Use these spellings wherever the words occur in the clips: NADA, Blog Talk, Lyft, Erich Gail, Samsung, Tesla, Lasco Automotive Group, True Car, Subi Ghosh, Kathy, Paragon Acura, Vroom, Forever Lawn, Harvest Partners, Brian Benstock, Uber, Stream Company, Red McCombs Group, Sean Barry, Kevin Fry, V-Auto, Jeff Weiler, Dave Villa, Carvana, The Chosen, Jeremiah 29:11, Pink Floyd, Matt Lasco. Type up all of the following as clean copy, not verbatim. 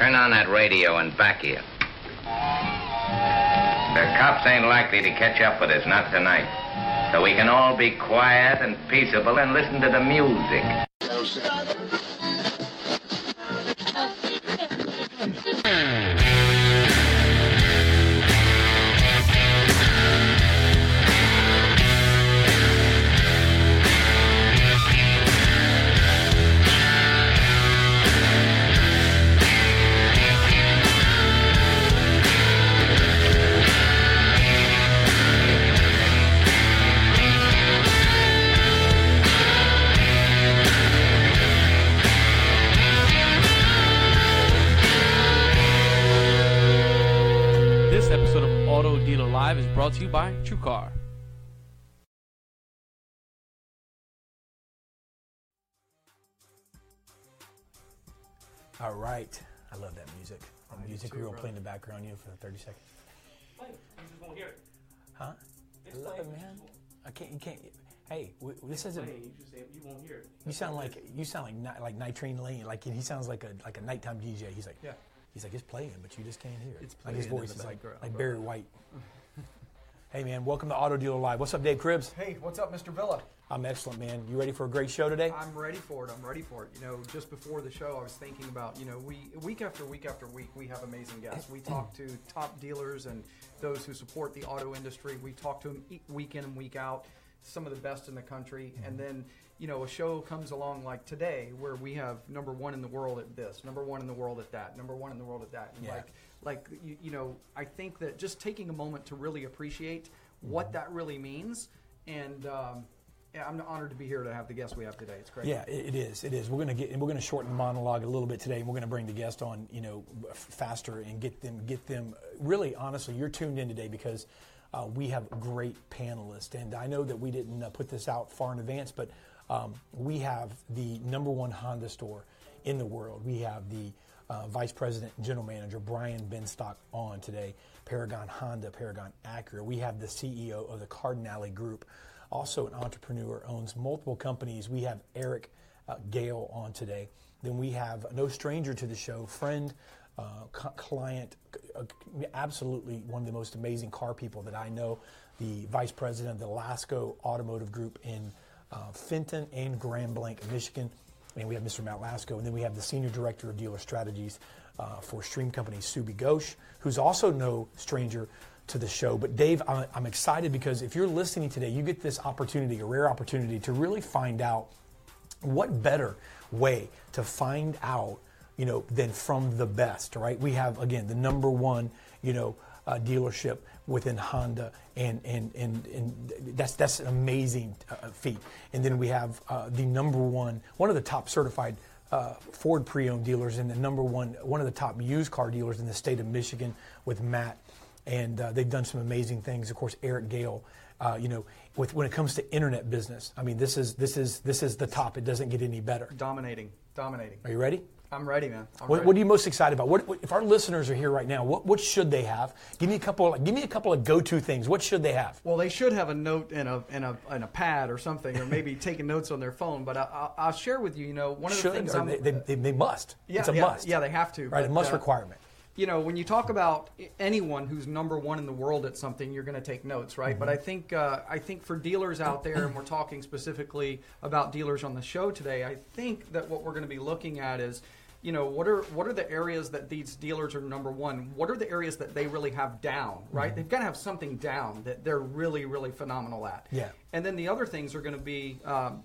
Turn on that radio and back here. The cops ain't likely to catch up with us, not tonight. So we can all be quiet and peaceable and listen to the music. Is brought to you by True Car. All right. I love that music. The music we were playing in the background here for 30 seconds. Play it. You just won't hear it. Huh? I love it, man. You can't. Hey, this isn't. You won't hear it. You sound like Nitrine Lane. Like he sounds like a nighttime DJ. He's like, yeah. He's like, it's playing, but you just can't hear it. It's playing. Like his voice is like Barry White. Hey, man, welcome to Auto Dealer Live. What's up, Dave Cribbs? Hey, what's up, Mr. Villa? I'm excellent, man. You ready for a great show today? I'm ready for it. You know, just before the show, I was thinking about, you know, we week after week, we have amazing guests. We talk to top dealers and those who support the auto industry. We talk to them week in and week out, some of the best in the country. Mm-hmm. And then, you know, a show comes along like today where we have number one in the world at this, number one in the world at that, number one in the world at that. And yeah. You know, I think that just taking a moment to really appreciate what that really means, and I'm honored to be here to have the guest we have today. It's great. Yeah, it is. We're gonna shorten the monologue a little bit today, and we're gonna bring the guest on, you know, faster and get them. Really, honestly, you're tuned in today because we have great panelists, and I know that we didn't put this out far in advance, but we have the number one Honda store in the world. We have the Vice President and General Manager Brian Benstock on today, Paragon Honda, Paragon Acura. We have the CEO of the Cardinale Group, also an entrepreneur, owns multiple companies. We have Erich Gail on today. Then we have no stranger to the show, friend, client, absolutely one of the most amazing car people that I know, the Vice President of the Lasco Automotive Group in Fenton and Grand Blanc, Michigan. And we have Mr. Matt Lasco, and then we have the Senior Director of Dealer Strategies for Stream Company, Subi Ghosh, who's also no stranger to the show. But Dave, I'm excited because if you're listening today, you get this opportunity, a rare opportunity, to really find out what better way to find out, you know, than from the best, right? We have, again, the number one, you know, dealership within Honda, and that's an amazing feat. And then we have the number one of the top certified Ford pre-owned dealers, and the number one of the top used car dealers in the state of Michigan with Matt, and they've done some amazing things. Of course, Erich Gail, you know, when it comes to internet business, I mean, this is the top. It doesn't get any better. Dominating. Are you ready? I'm ready, man. What are you most excited about? What if our listeners are here right now? What should they have? Give me a couple of go-to things. What should they have? Well, they should have a note and a pad or something, or maybe taking notes on their phone. But I'll share with you. You know, one of the things they must. Yeah, it's a must. Yeah, they have to. Right, but, a must requirement. You know, when you talk about anyone who's number one in the world at something, you're going to take notes, right? Mm-hmm. But I think for dealers out there, and we're talking specifically about dealers on the show today, I think that what we're going to be looking at is, you know, what are the areas that these dealers are number one? What are the areas that they really have down, right? Mm-hmm. They've got to have something down that they're really, really phenomenal at. Yeah. And then the other things are going to be,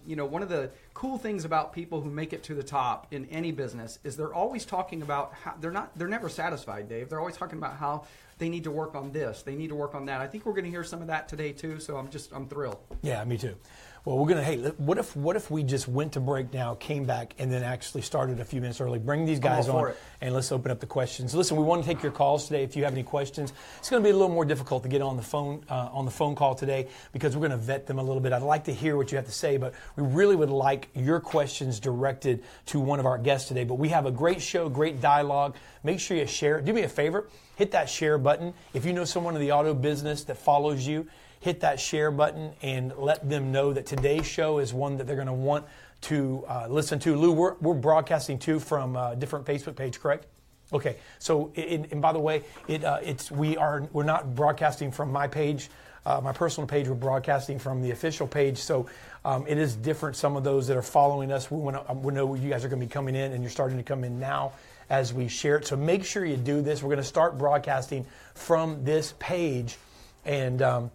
you know, one of the cool things about people who make it to the top in any business is they're always talking about how they're never satisfied, Dave. They're always talking about how they need to work on this, they need to work on that. I think we're going to hear some of that today too. So I'm thrilled. Yeah, me too. Well, we're going to, hey, what if we just went to break now, came back, and then actually started a few minutes early? Bring these guys on, and let's open up the questions. Listen, we want to take your calls today if you have any questions. It's going to be a little more difficult to get on the phone call today because we're going to vet them a little bit. I'd like to hear what you have to say, but we really would like your questions directed to one of our guests today. But we have a great show, great dialogue. Make sure you share. Do me a favor, hit that share button. If you know someone in the auto business that follows you, hit that share button and let them know that today's show is one that they're going to want to listen to. Lou, we're broadcasting too from a different Facebook page, correct? Okay. So, and by the way, we're not broadcasting from my page. My personal page, we're broadcasting from the official page, so it is different. Some of those that are following us, we know you guys are going to be coming in, and you're starting to come in now as we share it. So make sure you do this. We're going to start broadcasting from this page, and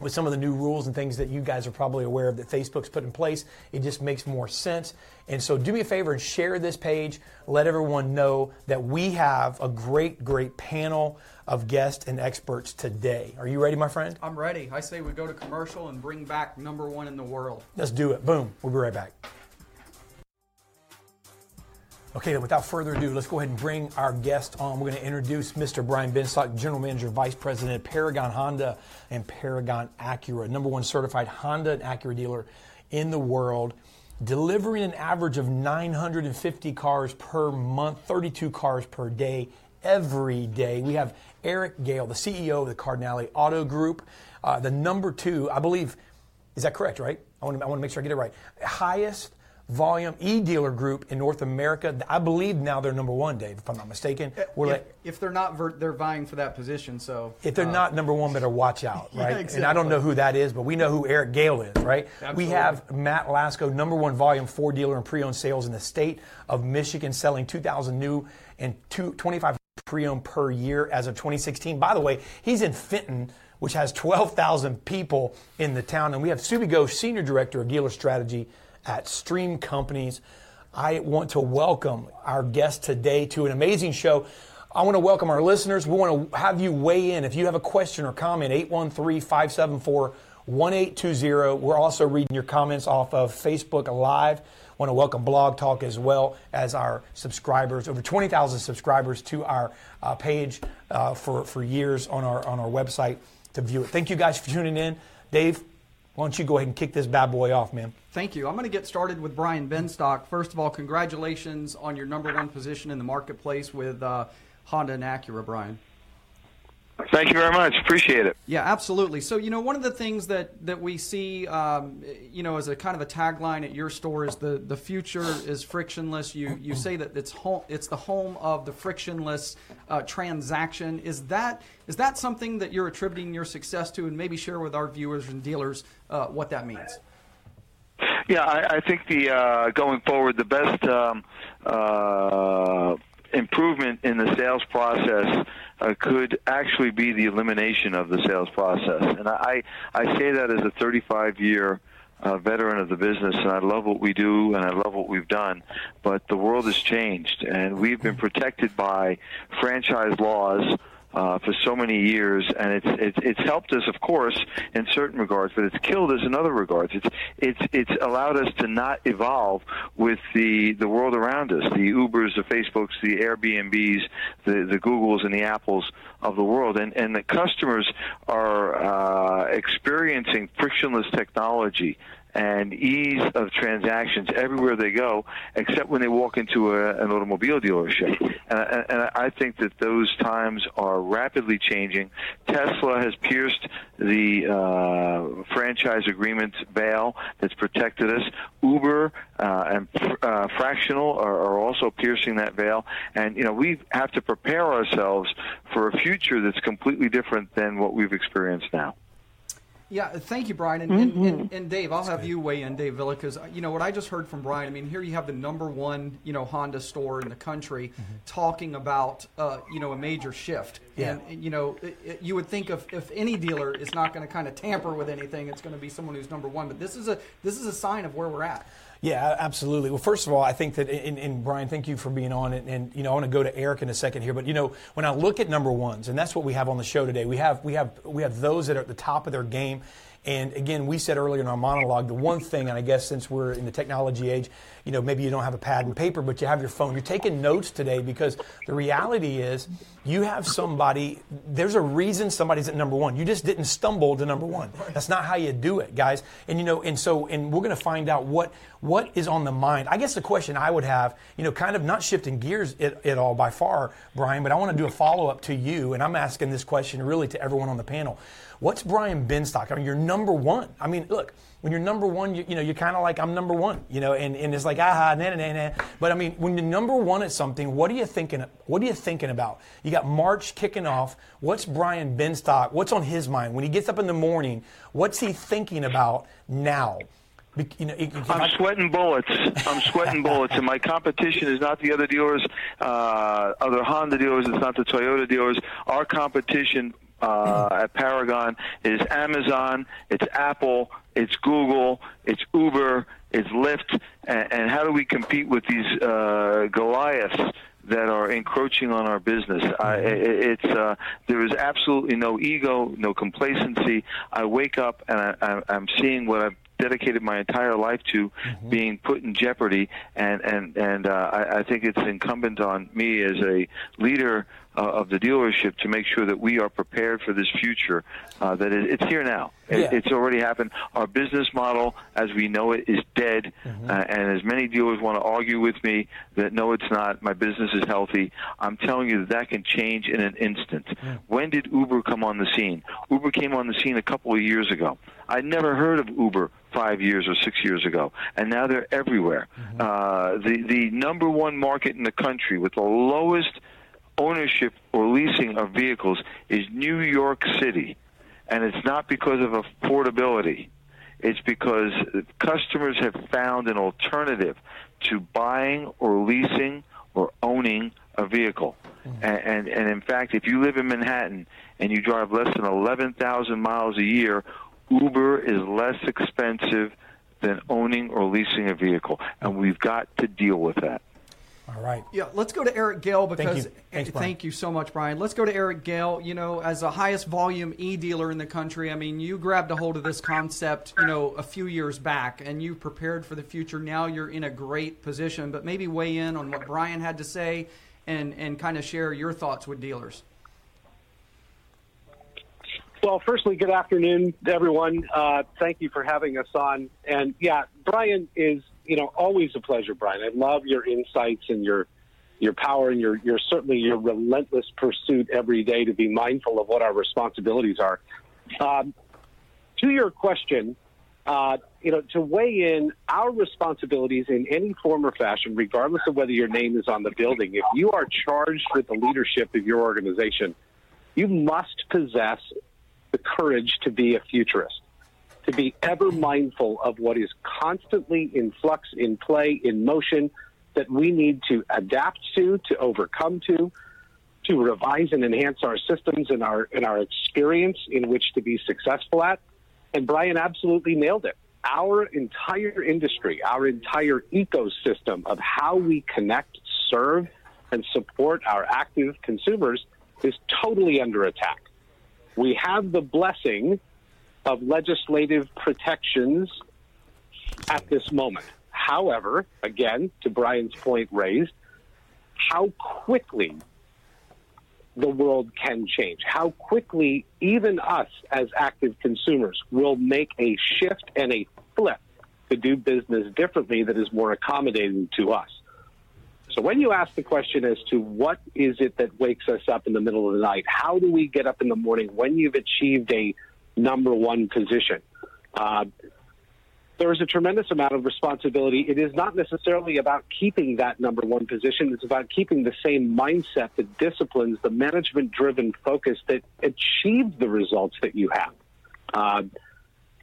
with some of the new rules and things that you guys are probably aware of that Facebook's put in place, it just makes more sense. And so do me a favor and share this page. Let everyone know that we have a great, great panel of guests and experts today. Are you ready, my friend? I'm ready. I say we go to commercial and bring back number one in the world. Let's do it. Boom. We'll be right back. Okay, then without further ado, let's go ahead and bring our guest on. We're going to introduce Mr. Brian Benstock, General Manager, Vice President of Paragon Honda and Paragon Acura, number one certified Honda and Acura dealer in the world, delivering an average of 950 cars per month, 32 cars per day, every day. We have Erich Gail, the CEO of the Cardinale Auto Group, the number two, I believe, is that correct, right? I want to make sure I get it right. Highest volume e-dealer group in North America. I believe now they're number one, Dave, if I'm not mistaken. If they're not, they're vying for that position. So if they're not number one, better watch out, right? Yeah, exactly. And I don't know who that is, but we know who Erich Gail is, right? Absolutely. We have Matt Lasco, number one volume Ford dealer and pre-owned sales in the state of Michigan, selling 2,000 new and 2,500 pre-owned per year as of 2016. By the way, he's in Fenton, which has 12,000 people in the town. And we have Subi Ghosh, Senior Director of Dealer Strategy at Stream Companies. I want to welcome our guest today to an amazing show. I want to welcome our listeners. We want to have you weigh in. If you have a question or comment, 813-574-1820. We're also reading your comments off of Facebook Live. I want to welcome Blog Talk as well as our subscribers, over 20,000 subscribers to our page for years on our website to view it. Thank you guys for tuning in. Dave, why don't you go ahead and kick this bad boy off, man? Thank you. I'm going to get started with Brian Benstock. First of all, congratulations on your number one position in the marketplace with Honda and Acura, Brian. Thank you very much. Appreciate it. Yeah, absolutely. So, one of the things that we see, as a kind of a tagline at your store is the future is frictionless. You say that it's the home of the frictionless transaction. Is that something that you're attributing your success to? And maybe share with our viewers and dealers what that means. Yeah, I think going forward, the best improvement in the sales process could actually be the elimination of the sales process. And I say that as a 35-year veteran of the business, and I love what we do and I love what we've done, but the world has changed, and we've been protected by franchise laws for so many years, and it's helped us, of course, in certain regards, but it's killed us in other regards. It's allowed us to not evolve with the world around us, the Ubers, the Facebooks, the Airbnbs, the Googles, and the Apples of the world, and the customers are experiencing frictionless technology and ease of transactions everywhere they go, except when they walk into an automobile dealership. And I think that those times are rapidly changing. Tesla has pierced the franchise agreement veil that's protected us. Uber and Fractional are also piercing that veil. And, we have to prepare ourselves for a future that's completely different than what we've experienced now. Yeah, thank you, Brian. And Dave, I'll have you weigh in, Dave Villa, because, what I just heard from Brian, I mean, here you have the number one, Honda store in the country talking about, a major shift. Yeah. And you would think if any dealer is not going to kind of tamper with anything, it's going to be someone who's number one. But this is a sign of where we're at. Yeah, absolutely. Well, first of all, I think that, and Brian, thank you for being on. And I want to go to Erich in a second here. But when I look at number ones, and that's what we have on the show today, we have those that are at the top of their game. And again, we said earlier in our monologue, the one thing, and I guess since we're in the technology age, maybe you don't have a pad and paper, but you have your phone. You're taking notes today because the reality is you have somebody, there's a reason somebody's at number one. You just didn't stumble to number one. That's not how you do it, guys. And, and we're going to find out what is on the mind. I guess the question I would have, kind of not shifting gears at all by far, Brian, but I want to do a follow-up to you, and I'm asking this question really to everyone on the panel. What's Brian Benstock? I mean, you're number one. I mean, look, when you're number one, you're kind of like, I'm number one, and it's like, aha, nah, nah, nah. But I mean, when you're number one at something, what are you thinking about? You got March kicking off. What's Brian Benstock? What's on his mind? When he gets up in the morning, what's he thinking about now? I'm sweating bullets. I'm sweating bullets, and my competition is not the other dealers, other Honda dealers. It's not the Toyota dealers. Our competition at Paragon is Amazon, it's Apple, it's Google, it's Uber, it's Lyft, and how do we compete with these Goliaths that are encroaching on our business? There is absolutely no ego, no complacency. I wake up and I'm seeing what I've dedicated my entire life to being put in jeopardy, and I think it's incumbent on me as a leader of the dealership to make sure that we are prepared for this future. It's here now. It's already happened. Our business model, as we know it, is dead. And as many dealers want to argue with me that no, it's not. My business is healthy. I'm telling you that can change in an instant. Yeah. When did Uber come on the scene? Uber came on the scene a couple of years ago. I'd never heard of Uber 5 years or 6 years ago, and now they're everywhere. The number one market in the country with the lowest ownership or leasing of vehicles is New York City, and it's not because of affordability. It's because customers have found an alternative to buying or leasing or owning a vehicle. And in fact, if you live in Manhattan and you drive less than 11,000 miles a year, Uber is less expensive than owning or leasing a vehicle, and we've got to deal with that. All right. Yeah, let's go to Erich Gail because thank you so much, Brian. Let's go to Erich Gail. As the highest volume e-dealer in the country, I mean, you grabbed a hold of this concept, a few years back, and you prepared for the future. Now you're in a great position, but maybe weigh in on what Brian had to say and kind of share your thoughts with dealers. Well, firstly, good afternoon to everyone. Thank you for having us on. And yeah, Brian is, always a pleasure, Brian. I love your insights and your power and your certainly your relentless pursuit every day to be mindful of what our responsibilities are. To your question, to weigh in our responsibilities in any form or fashion, regardless of whether your name is on the building, if you are charged with the leadership of your organization, you must possess the courage to be a futurist, to be ever mindful of what is constantly in flux, in play, in motion, that we need to adapt to overcome to revise and enhance our systems and our experience in which to be successful at. And Brian absolutely nailed it. Our entire industry, our entire ecosystem of how we connect, serve, and support our active consumers is totally under attack. We have the blessing of legislative protections at this moment. However, again, to Brian's point raised, how quickly the world can change, how quickly even us as active consumers will make a shift and a flip to do business differently that is more accommodating to us. So when you ask the question as to what is it that wakes us up in the middle of the night, how do we get up in the morning when you've achieved a number one position? There is a tremendous amount of responsibility. It is not necessarily about keeping that number one position. It's about keeping the same mindset, the disciplines, the management-driven focus that achieved the results that you have.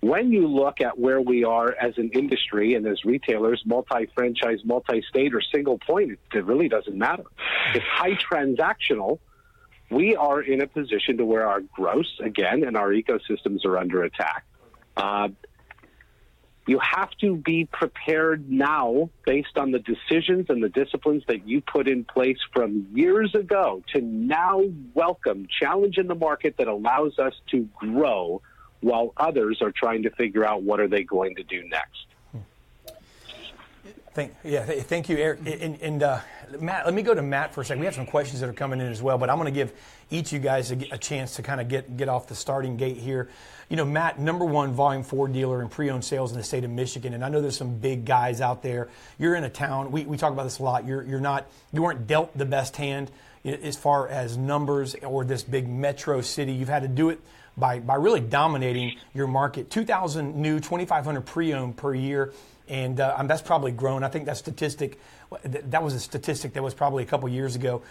When you look at where we are as an industry and as retailers, multi-franchise, multi-state, or single point, it really doesn't matter. It's high transactional. We are in a position to where our gross, again, and our ecosystems are under attack. You have to be prepared now based on the decisions and the disciplines that you put in place from years ago to now welcome challenge in the market that allows us to grow while others are trying to figure out what are they going to do next. Thank you, Erich. And Matt, let me go to Matt for a second. We have some questions that are coming in as well, but I'm going to give each you guys a chance to kind of get off the starting gate here. Matt, number one volume 4 dealer in pre-owned sales in the state of Michigan, and I know there's some big guys out there. You're in a town. We talk about this a lot. You weren't dealt the best hand as far as numbers or this big metro city. You've had to do it by really dominating your market. 2,000 new, 2,500 pre-owned per year. And that's probably grown. I think that statistic, that was a statistic that was probably a couple years ago.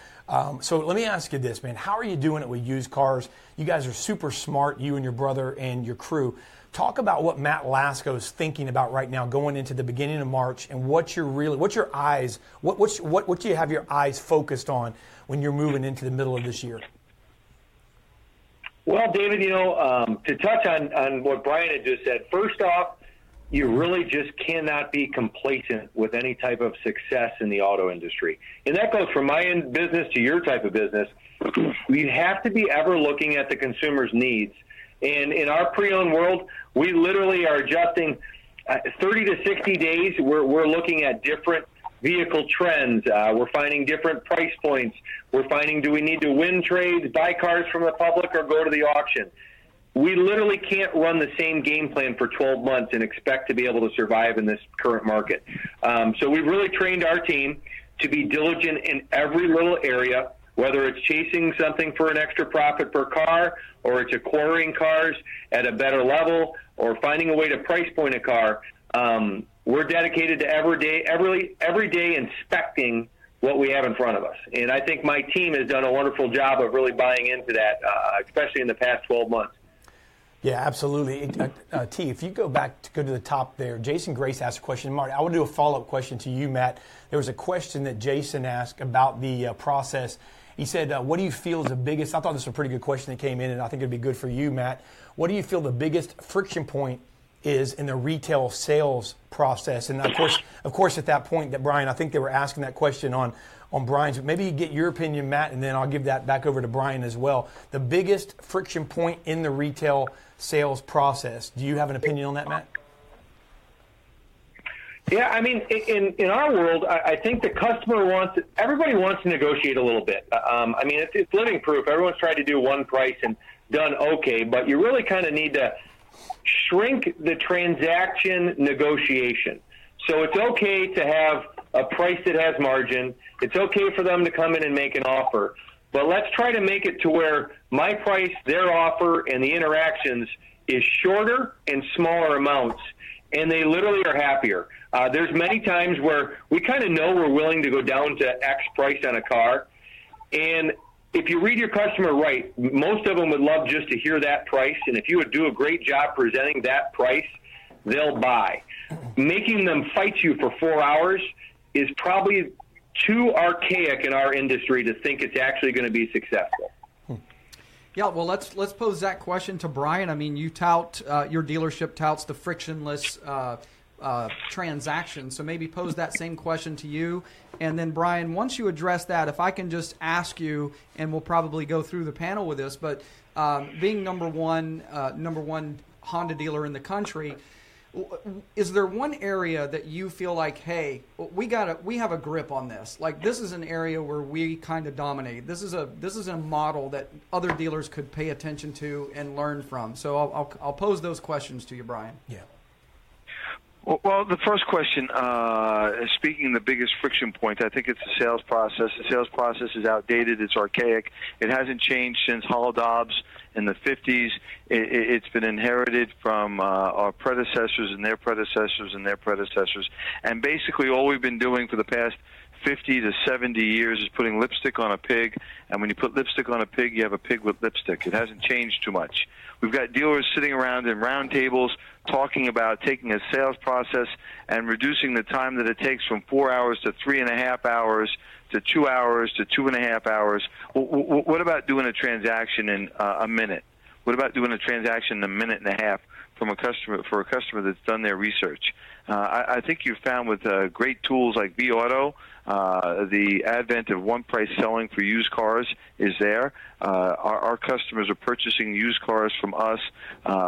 So let me ask you this, man. How are you doing it with used cars? You guys are super smart, you and your brother and your crew. Talk about what Matt Lasco's thinking about right now going into the beginning of March, and what do you have your eyes focused on when you're moving into the middle of this year? Well, David, to touch on what Brian had just said, first off, you really just cannot be complacent with any type of success in the auto industry. And that goes from my end business to your type of business. You have to be ever looking at the consumer's needs. And in our pre-owned world, we literally are adjusting 30 to 60 days. We're looking at different vehicle trends. We're finding different price points. We're finding, do we need to win trades, buy cars from the public, or go to the auction? We literally can't run the same game plan for 12 months and expect to be able to survive in this current market. So we've really trained our team to be diligent in every little area, whether it's chasing something for an extra profit per car, or it's acquiring cars at a better level, or finding a way to price point a car. We're dedicated to every day inspecting what we have in front of us. And I think my team has done a wonderful job of really buying into that, especially in the past 12 months. Yeah, absolutely. T, if you go to the top there, Jason Grace asked a question. Marty, I want to do a follow-up question to you, Matt. There was a question that Jason asked about the process. He said, what do you feel is the biggest, I thought this was a pretty good question that came in, and I think it'd be good for you, Matt. What do you feel the biggest friction point is in the retail sales process? And of course, at that point that Brian, I think they were asking that question on Brian's, but maybe you get your opinion, Matt, and then I'll give that back over to Brian as well. The biggest friction point in the retail sales process. Do you have an opinion on that, Matt? Yeah, I mean, in our world, I think the customer everybody wants to negotiate a little bit. I mean, it's living proof. Everyone's tried to do one price and done okay, but you really kind of need to shrink the transaction negotiation. So it's okay to have a price that has margin. It's okay for them to come in and make an offer. But let's try to make it to where my price, their offer, and the interactions is shorter and smaller amounts, and they literally are happier. There's many times where we kind of know we're willing to go down to X price on a car, and if you read your customer right, most of them would love just to hear that price, and if you would do a great job presenting that price, they'll buy. Making them fight you for 4 hours is probably too archaic in our industry to think it's actually going to be successful. Yeah, well, let's pose that question to Brian. I mean, you tout, your dealership touts the frictionless transaction. So maybe pose that same question to you. And then, Brian, once you address that, if I can just ask you, and we'll probably go through the panel with this, but being number one Honda dealer in the country, is there one area that you feel like, hey, we have a grip on this? Like, this is an area where we kind of dominate. This is a model that other dealers could pay attention to and learn from. So I'll pose those questions to you, Brian. Yeah. Well, the first question, speaking the biggest friction point, I think it's the sales process. The sales process is outdated. It's archaic. It hasn't changed since Hall Dobbs in the 50s. It's been inherited from our predecessors and their predecessors and their predecessors. And basically all we've been doing for the past 50 to 70 years is putting lipstick on a pig, and when you put lipstick on a pig, you have a pig with lipstick. It hasn't changed too much. We've got dealers sitting around in round tables talking about taking a sales process and reducing the time that it takes from 4 hours to 3.5 hours to 2 hours to 2.5 hours. What about doing a transaction in a minute? What about doing a transaction in a minute and a half for a customer that's done their research? I think you've found with great tools like V-Auto, the advent of one-price selling for used cars is there. Our customers are purchasing used cars from us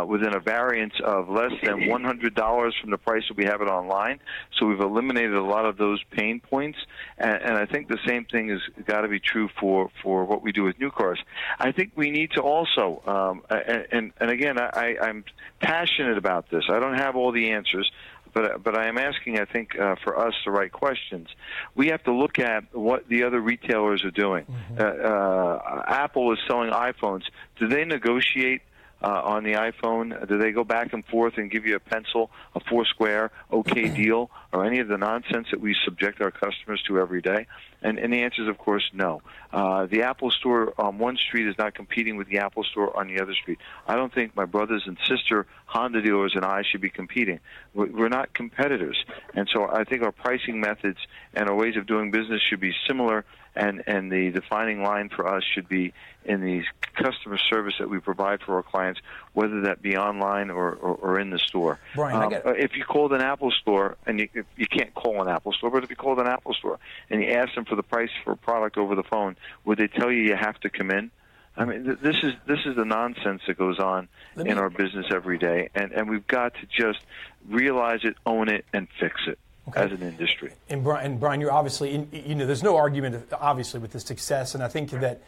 within a variance of less than $100 from the price that we have it online. So we've eliminated a lot of those pain points. And I think the same thing has got to be true for what we do with new cars. I think we need to also, and again, I'm passionate about this. I don't have all the answers. But I am asking, I think, for us the right questions. We have to look at what the other retailers are doing. Mm-hmm. Apple is selling iPhones. Do they negotiate on the iPhone? Do they go back and forth and give you a pencil, a four-square, okay deal, or any of the nonsense that we subject our customers to every day? And the answer is, of course, no. The Apple Store on one street is not competing with the Apple Store on the other street. I don't think my brothers and sister Honda dealers and I should be competing. We're not competitors. And so I think our pricing methods and our ways of doing business should be similar, and the defining line for us should be in the customer service that we provide for our clients, whether that be online or in the store. Brian, if you called an Apple store, and you can't call an Apple store, but if you called an Apple store and you asked them for the price for a product over the phone, would they tell you you have to come in? I mean, this is the nonsense that goes on in our business every day, and we've got to just realize it, own it, and fix it. Okay. As an industry. And Brian, you're obviously, there's no argument, obviously, with the success, and I think that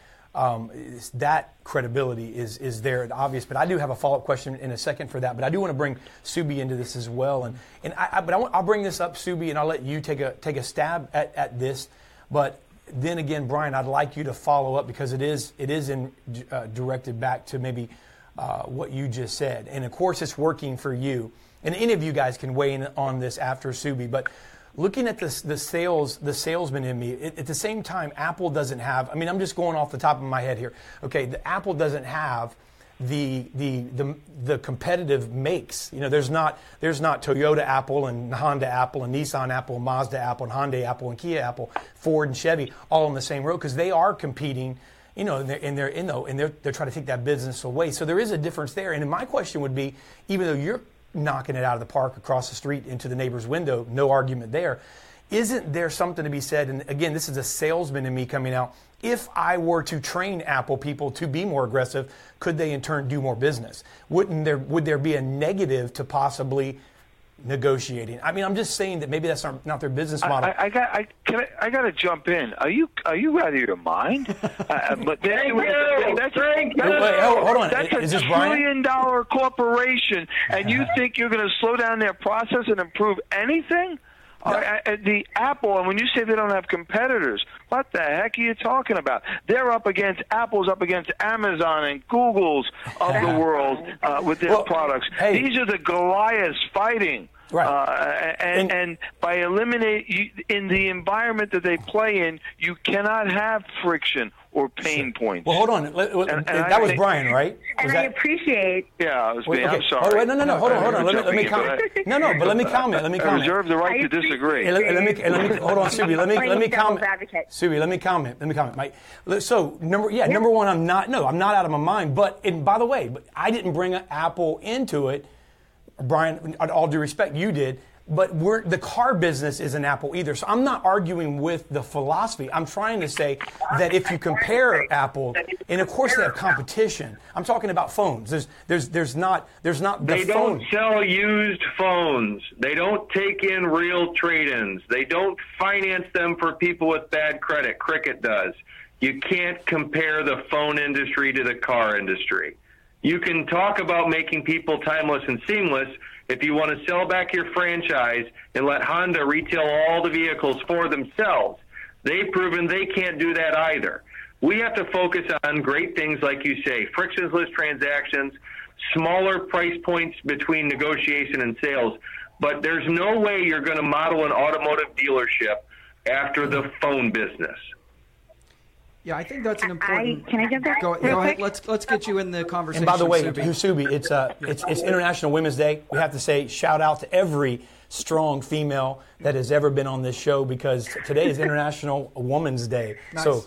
that credibility is there and obvious. But I do have a follow-up question in a second for that. But I do want to bring Subi into this as well. I'll bring this up, Subi, and I'll let you take a stab at this. But then again, Brian, I'd like you to follow up because it is directed back to maybe what you just said. And, of course, it's working for you. And any of you guys can weigh in on this after Subi, but looking at the salesman in me, at the same time, Apple doesn't have, I mean, I'm just going off the top of my head here. Okay, Apple doesn't have the competitive makes. There's not Toyota Apple and Honda Apple and Nissan Apple and Mazda Apple and Hyundai Apple and Kia Apple, Ford and Chevy, all on the same road because they are competing, and they're trying to take that business away. So there is a difference there. And my question would be, even though you're knocking it out of the park across the street into the neighbor's window, no argument there. Isn't there something to be said, and again, this is a salesman in me coming out, if I were to train Apple people to be more aggressive, could they in turn do more business? Would there be a negative to possibly negotiating? I mean, I'm just saying that maybe that's not their business model. I got to jump in. Are you out of your mind? But that's a trillion-dollar corporation, and you think you're going to slow down their process and improve anything? No. The Apple, and when you say they don't have competitors, what the heck are you talking about? They're up against Apple's, up against Amazon and Google's of the world with their products. Hey. These are the Goliaths fighting. Right. And by eliminating in the environment that they play in, you cannot have friction or pain points. Well, hold on. That was Brian, right? I appreciate. Yeah, it was me. Okay. I'm sorry. Right, no. Hold on. Let me comment. But let me comment. I reserve the right to disagree. Let me hold on, Subi. Let me comment. Subi, let me comment. So number one, I'm not out of my mind. But and by the way, I didn't bring Apple into it. Brian, all due respect, you did, but the car business isn't Apple either. So I'm not arguing with the philosophy. I'm trying to say that if you compare Apple, and of course they have competition. I'm talking about phones. There's not the phone. They don't sell used phones. They don't take in real trade-ins. They don't finance them for people with bad credit. Cricket does. You can't compare the phone industry to the car industry. You can talk about making people timeless and seamless if you want to sell back your franchise and let Honda retail all the vehicles for themselves. They've proven they can't do that either. We have to focus on great things like you say, frictionless transactions, smaller price points between negotiation and sales. But there's no way you're going to model an automotive dealership after the phone business. Yeah, I think that's an important. Can I get that? Go ahead. Let's get you in the conversation. And by the way, Subi, it's International Women's Day. We have to say shout out to every strong female that has ever been on this show because today is International Women's Day. Nice. So,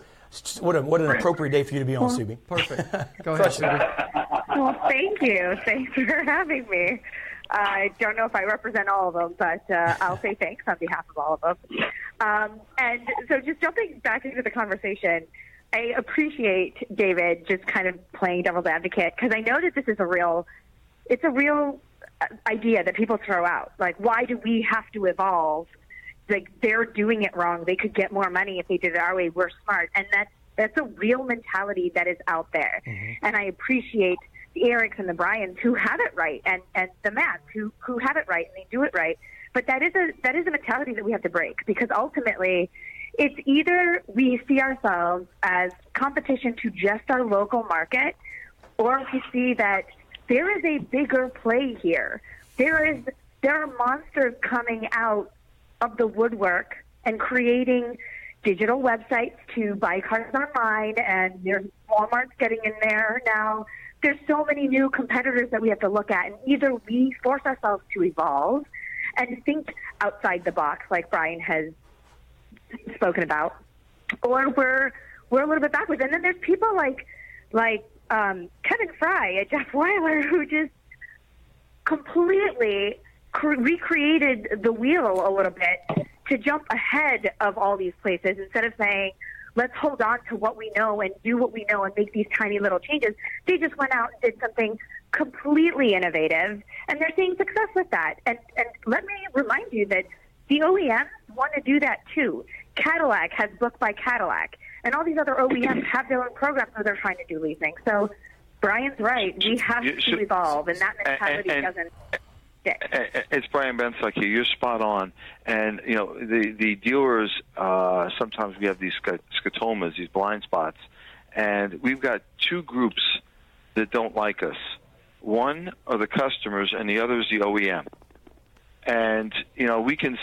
what an appropriate day for you to be on, Subi. Perfect. Go ahead, Subi. Well, thank you. Thanks for having me. I don't know if I represent all of them, but I'll say thanks on behalf of all of them. And so just jumping back into the conversation, I appreciate David just kind of playing devil's advocate because I know that this is a real idea that people throw out. Like, why do we have to evolve? Like, they're doing it wrong. They could get more money if they did it our way. We're smart. And that's a real mentality that is out there. Mm-hmm. And I appreciate the Erichs and the Bryans who have it right and the Matts who have it right and they do it right. But that is a mentality that we have to break because ultimately it's either we see ourselves as competition to just our local market or we see that there is a bigger play here. There are monsters coming out of the woodwork and creating digital websites to buy cars online, and there's Walmart's getting in there now. There's so many new competitors that we have to look at, and either we force ourselves to evolve and think outside the box, like Brian has spoken about, or we're a little bit backwards. And then there's people like Kevin Fry at Jeff Weiler, who just completely recreated the wheel a little bit to jump ahead of all these places instead of saying, let's hold on to what we know and do what we know and make these tiny little changes. They just went out and did something completely innovative, and they're seeing success with that. And let me remind you that the OEMs want to do that too. Cadillac has Book by Cadillac, and all these other OEMs have their own programs where they're trying to do leasing. So Brian's right. We have to evolve, and that mentality doesn't stick. It's Brian Benstock here. You're spot on. And, you know, the dealers, sometimes we have these scotomas, these blind spots, and we've got two groups that don't like us. One are the customers, and the other is the OEM. And, you know, we can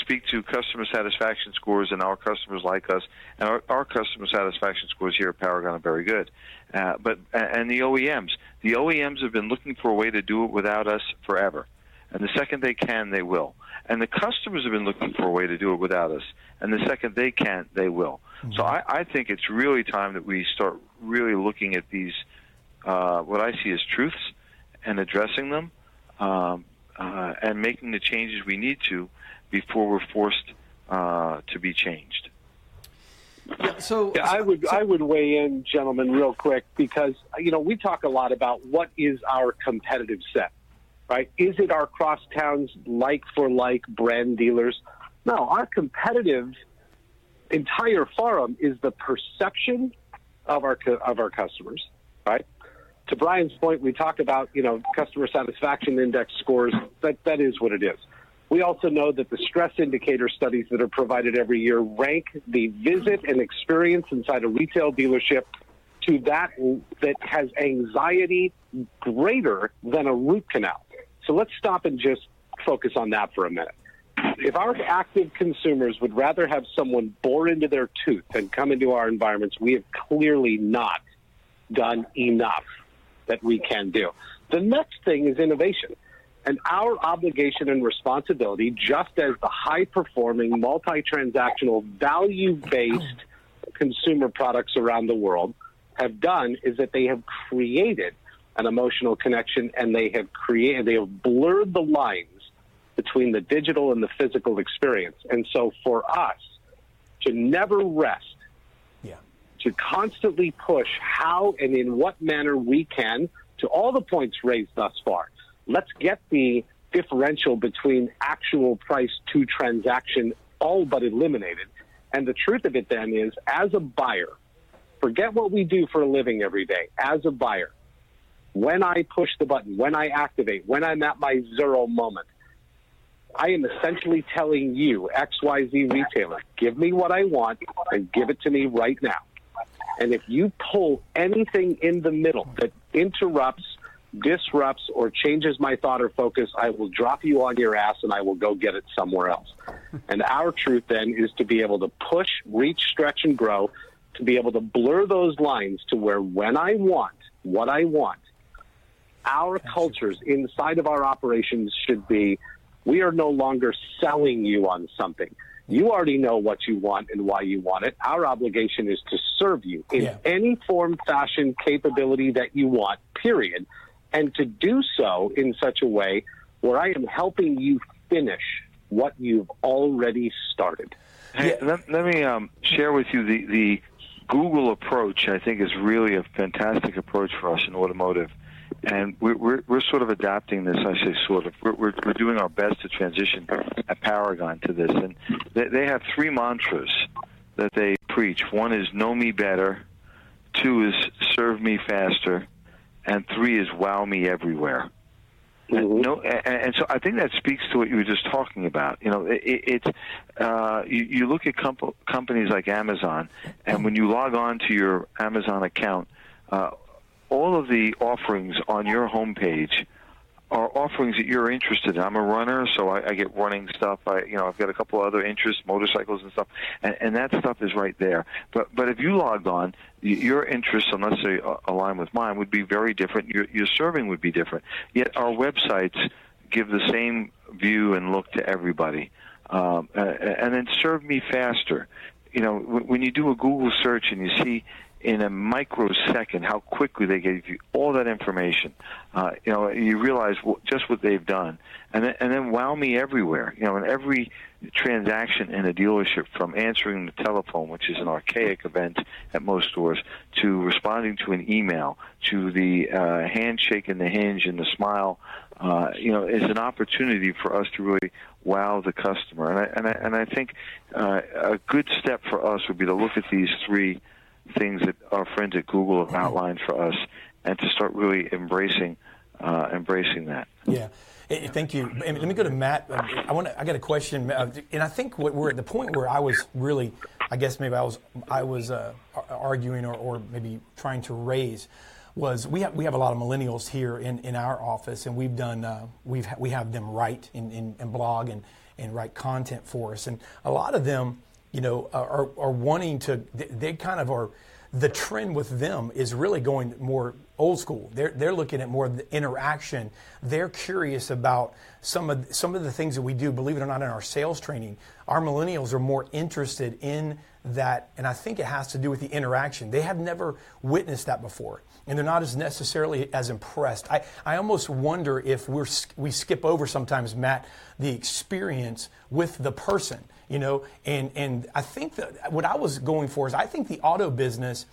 speak to customer satisfaction scores, and our customers like us, and our customer satisfaction scores here at Paragon are very good. But the OEMs have been looking for a way to do it without us forever. And the second they can, they will. And the customers have been looking for a way to do it without us. And the second they can, they will. Mm-hmm. So I think it's really time that we start really looking at these, what I see as truths, and addressing them. And making the changes we need to before we're forced to be changed. Yeah, I would weigh in, gentlemen, real quick, because, you know, we talk a lot about what is our competitive set, right? Is it our crosstowns like-for-like brand dealers? No, our competitive entire forum is the perception of our customers, right? To Brian's point, we talk about, you know, customer satisfaction index scores. That is what it is. We also know that the stress indicator studies that are provided every year rank the visit and experience inside a retail dealership to that has anxiety greater than a root canal. So let's stop and just focus on that for a minute. If our active consumers would rather have someone bore into their tooth than come into our environments, we have clearly not done enough that we can do. The next thing is innovation. And our obligation and responsibility, just as the high-performing, multi-transactional, value-based consumer products around the world have done, is that they have created an emotional connection, and they have blurred the lines between the digital and the physical experience. And so for us to never rest, to constantly push how and in what manner we can, to all the points raised thus far. Let's get the differential between actual price to transaction all but eliminated. And the truth of it then is, as a buyer, forget what we do for a living every day. As a buyer, when I push the button, when I activate, when I'm at my zero moment, I am essentially telling you, XYZ retailer, give me what I want and give it to me right now. And if you pull anything in the middle that interrupts, disrupts, or changes my thought or focus, I will drop you on your ass and I will go get it somewhere else. And our truth then is to be able to push, reach, stretch, and grow, to be able to blur those lines to where when I want, what I want, our cultures inside of our operations should be, we are no longer selling you on something. You already know what you want and why you want it. Our obligation is to serve you in any form, fashion, capability that you want, period. And to do so in such a way where I am helping you finish what you've already started. Hey, let me share with you the Google approach. I think is really a fantastic approach for us in automotive. And we're sort of adapting this. I say sort of. We're doing our best to transition at Paragon to this. And they have three mantras that they preach. One is know me better. Two is serve me faster. And three is wow me everywhere. Mm-hmm. And so I think that speaks to what you were just talking about. You know, you look at companies like Amazon, and when you log on to your Amazon account, all of the offerings on your homepage are offerings that you're interested in. I'm a runner, so I get running stuff. I've got a couple other interests, motorcycles and stuff, and that stuff is right there. But if you logged on, your interests, unless they align with mine, would be very different. Your serving would be different. Yet our websites give the same view and look to everybody, and then serve me faster. You know, when you do a Google search and you see in a microsecond how quickly they gave you all that information, you realize just what they've done. And then wow me everywhere, in every transaction in a dealership, from answering the telephone, which is an archaic event at most stores, to responding to an email, to the handshake and the hinge and the smile. Is an opportunity for us to really wow the customer. And I think a good step for us would be to look at these three things that our friends at Google have outlined for us, and to start really embracing that. Yeah. Thank you. Let me go to Matt. I got a question, and I think we're at the point where I was really, I guess maybe I was arguing or maybe trying to raise, was we have a lot of millennials here in our office, and we've done we have them write and blog and write content for us, and a lot of them, are wanting to. They kind of are. The trend with them is really going more old school. They're looking at more of the interaction. They're curious about some of the things that we do. Believe it or not, in our sales training, our millennials are more interested in that, and I think it has to do with the interaction. They have never witnessed that before, and they're not as necessarily as impressed. I almost wonder if we skip over sometimes, Matt, the experience with the person, and I think that what I was going for is I think the auto business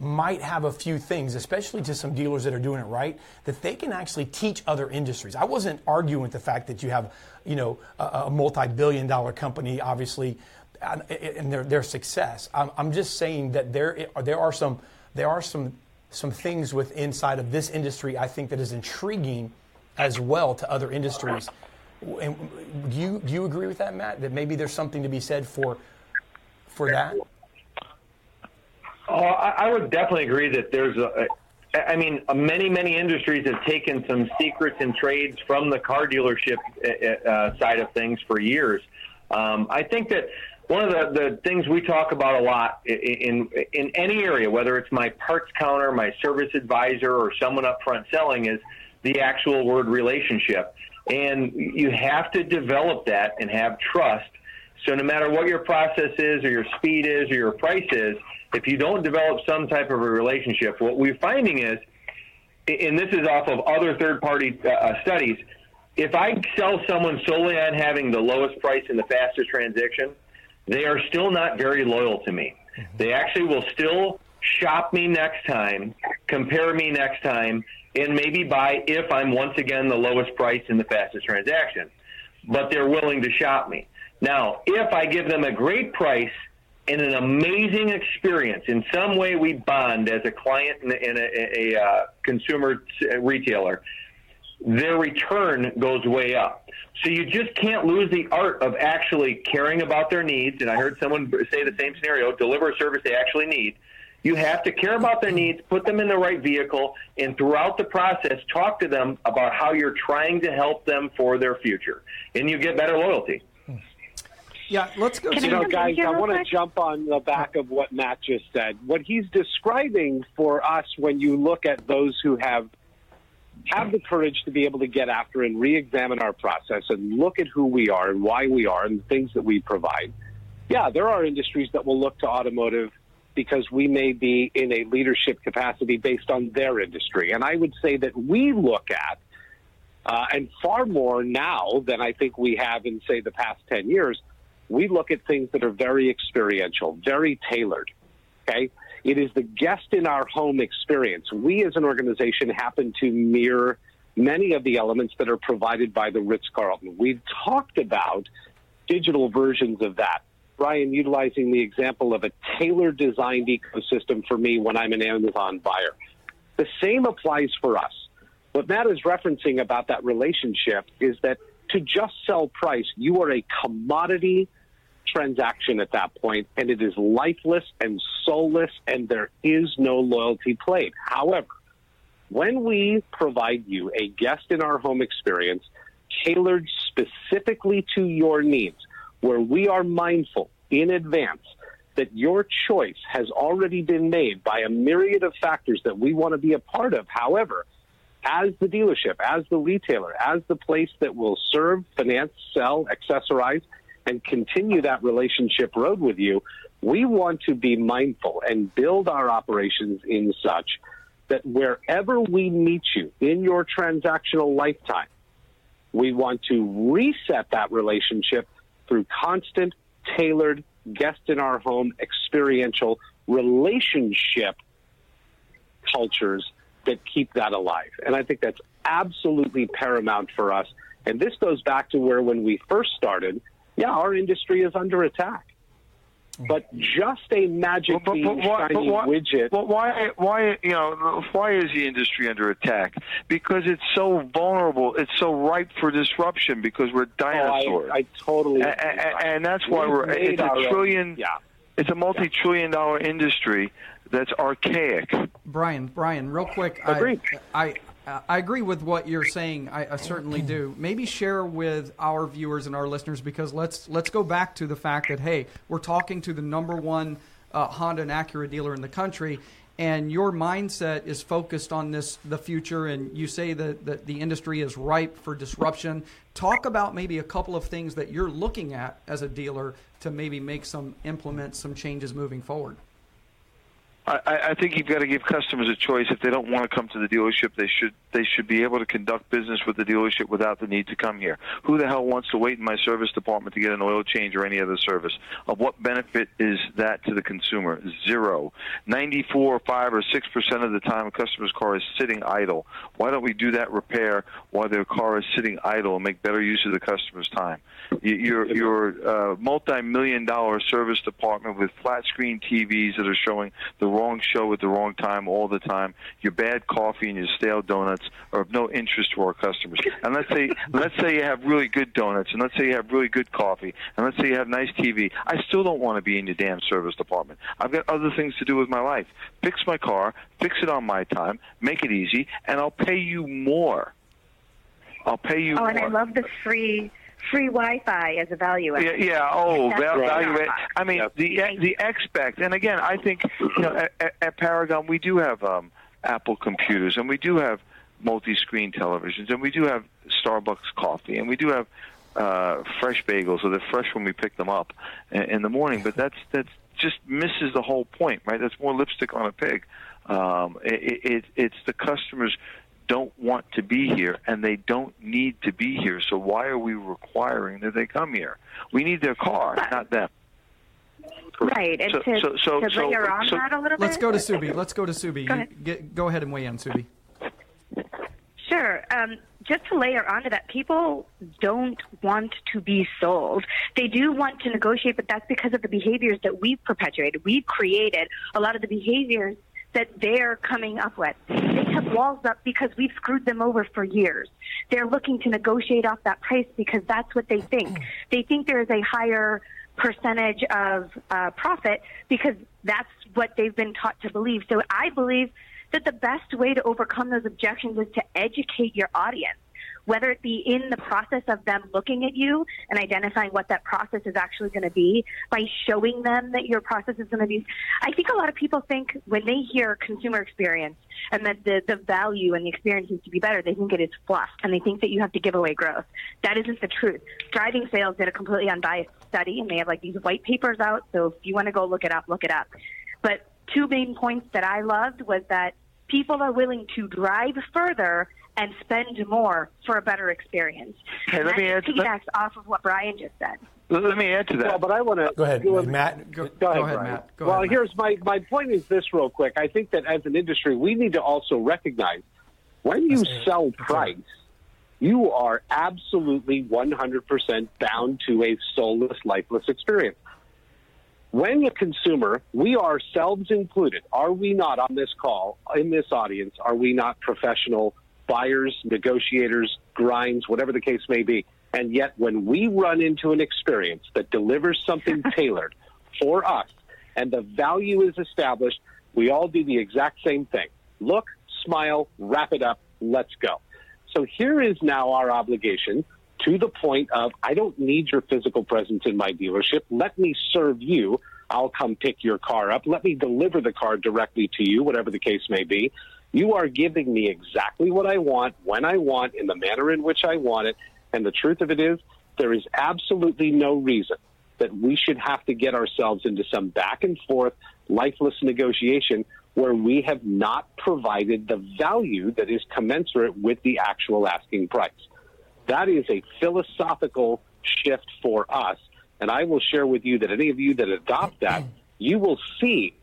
might have a few things, especially to some dealers that are doing it right, that they can actually teach other industries. I wasn't arguing with the fact that you have, a multi-billion-dollar company, obviously, and their success. I'm just saying that there are some things with inside of this industry I think that is intriguing as well to other industries. And do you agree with that, Matt? That maybe there's something to be said for that. Oh, I would definitely agree that there's many industries have taken some secrets and trades from the car dealership side of things for years. I think that one of the things we talk about a lot in any area, whether it's my parts counter, my service advisor, or someone up front selling, is the actual word relationship. And you have to develop that and have trust. So no matter what your process is or your speed is or your price is, if you don't develop some type of a relationship, what we're finding is, and this is off of other third-party studies, if I sell someone solely on having the lowest price and the fastest transaction, they are still not very loyal to me. Mm-hmm. They actually will still shop me next time, compare me next time, and maybe buy if I'm once again the lowest price and the fastest transaction. But they're willing to shop me. Now, if I give them a great price and an amazing experience, in some way we bond as a client and a consumer retailer, their return goes way up. So you just can't lose the art of actually caring about their needs. And I heard someone say the same scenario, deliver a service they actually need. You have to care about their needs, put them in the right vehicle, and throughout the process, talk to them about how you're trying to help them for their future. And you get better loyalty. Yeah, let's go. Guys, I want to jump on the back of what Matt just said. What he's describing for us, when you look at those who have the courage to be able to get after and re-examine our process and look at who we are and why we are and the things that we provide. Yeah, there are industries that will look to automotive because we may be in a leadership capacity based on their industry. And I would say that we look at, and far more now than I think we have in, say, the past 10 years, we look at things that are very experiential, very tailored, okay? It is the guest in our home experience. We as an organization happen to mirror many of the elements that are provided by the Ritz-Carlton. We've talked about digital versions of that. Brian, utilizing the example of a tailor-designed ecosystem for me when I'm an Amazon buyer. The same applies for us. What Matt is referencing about that relationship is that to just sell price, you are a commodity transaction at that point, and it is lifeless and soulless, and there is no loyalty played. However, When we provide you a guest in our home experience tailored specifically to your needs, where we are mindful in advance that your choice has already been made by a myriad of factors that we want to be a part of. However, as the dealership, as the retailer, as the place that will serve, finance, sell, accessorize, and continue that relationship road with you, we want to be mindful and build our operations in such that wherever we meet you in your transactional lifetime, we want to reset that relationship through constant, tailored, guest-in-our-home, experiential relationship cultures that keep that alive. And I think that's absolutely paramount for us. And this goes back to where when we first started, our industry is under attack. But just a magic widget. Well, why is the industry under attack? Because it's so vulnerable. It's so ripe for disruption because we're dinosaurs. I totally agree. And that's why it's a trillion. Yeah. It's a multi-trillion-dollar industry that's archaic. Brian, real quick. Agreed. I agree with what you're saying. I certainly do. Maybe share with our viewers and our listeners, because let's go back to the fact that, hey, we're talking to the number one Honda and Acura dealer in the country, and your mindset is focused on this, the future, and you say that the industry is ripe for disruption. Talk about maybe a couple of things that you're looking at as a dealer to maybe implement some changes moving forward. I think you've got to give customers a choice. If they don't want to come to the dealership, they should be able to conduct business with the dealership without the need to come here. Who the hell wants to wait in my service department to get an oil change or any other service? Of what benefit is that to the consumer? Zero. 94, 5, or 6% of the time a customer's car is sitting idle. Why don't we do that repair while their car is sitting idle and make better use of the customer's time? Your multi-million-dollar service department with flat-screen TVs that are showing the wrong show at the wrong time all the time, your bad coffee and your stale donuts are of no interest to our customers. And let's say you have really good donuts, and let's say you have really good coffee, and let's say you have nice TV. I still don't want to be in your damn service department. I've got other things to do with my life. Fix my car, fix it on my time, make it easy, and I'll pay you more. Oh, and I love the free Wi-Fi as a value add. Value add. I mean, the expect, and again, I think at Paragon we do have Apple computers, and we do have multi-screen televisions, and we do have Starbucks coffee, and we do have fresh bagels, so they're fresh when we pick them up in the morning. But that's just misses the whole point, right? That's more lipstick on a pig. It's the customers don't want to be here, and they don't need to be here. So why are we requiring that they come here? We need their car, not them. Right. And to layer on that a little bit? Let's go to Subi. Go ahead and weigh in, Subi. Sure. Just to layer onto that, people don't want to be sold. They do want to negotiate, but that's because of the behaviors that we've perpetuated. We've created a lot of the behaviors that they're coming up with. They have walls up because we've screwed them over for years. They're looking to negotiate off that price because that's what they think. They think there is a higher percentage of profit because that's what they've been taught to believe. So I believe that the best way to overcome those objections is to educate your audience, whether it be in the process of them looking at you and identifying what that process is actually going to be, by showing them that your process is going to be. I think a lot of people think when they hear consumer experience and that the value and the experience needs to be better, they think it is fluff, and they think that you have to give away growth. That isn't the truth. Driving Sales did a completely unbiased study, and they have these white papers out, so if you want to go look it up, look it up. But two main points that I loved was that people are willing to drive further and spend more for a better experience. Hey, let me add to that. Off of what Brian just said. Let me add to that. Well, but I want to... Go ahead, Matt. Go ahead, Matt. Here's my point is this real quick. I think that as an industry, we need to also recognize when you sell price, you are absolutely 100% bound to a soulless, lifeless experience. When the consumer, we ourselves included, are we not on this call, in this audience, are we not professional buyers, negotiators, grinds, whatever the case may be. And yet when we run into an experience that delivers something tailored for us and the value is established, we all do the exact same thing. Look, smile, wrap it up, let's go. So here is now our obligation to the point of, I don't need your physical presence in my dealership. Let me serve you. I'll come pick your car up. Let me deliver the car directly to you, whatever the case may be. You are giving me exactly what I want, when I want, in the manner in which I want it. And the truth of it is, there is absolutely no reason that we should have to get ourselves into some back and forth, lifeless negotiation where we have not provided the value that is commensurate with the actual asking price. That is a philosophical shift for us. And I will share with you that any of you that adopt that, you will see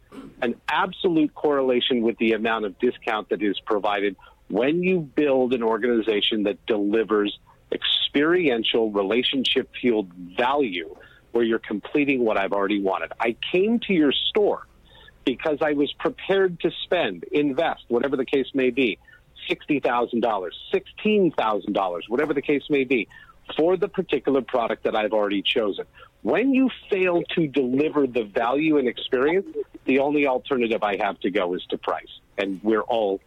an absolute correlation with the amount of discount that is provided when you build an organization that delivers experiential, relationship-fueled value where you're completing what I've already wanted. I came to your store because I was prepared to spend, invest, whatever the case may be, $60,000, $16,000, whatever the case may be, for the particular product that I've already chosen. When you fail to deliver the value and experience, the only alternative I have to go is to price. And we're all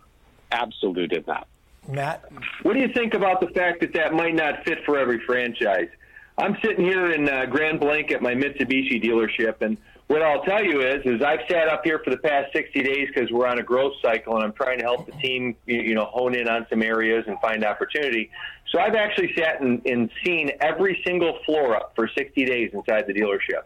absolute in that. Matt? What do you think about the fact that that might not fit for every franchise? I'm sitting here in Grand Blanc at my Mitsubishi dealership, and what I'll tell you is I've sat up here for the past 60 days because we're on a growth cycle, and I'm trying to help the team, hone in on some areas and find opportunity. So I've actually sat and seen every single floor up for 60 days inside the dealership.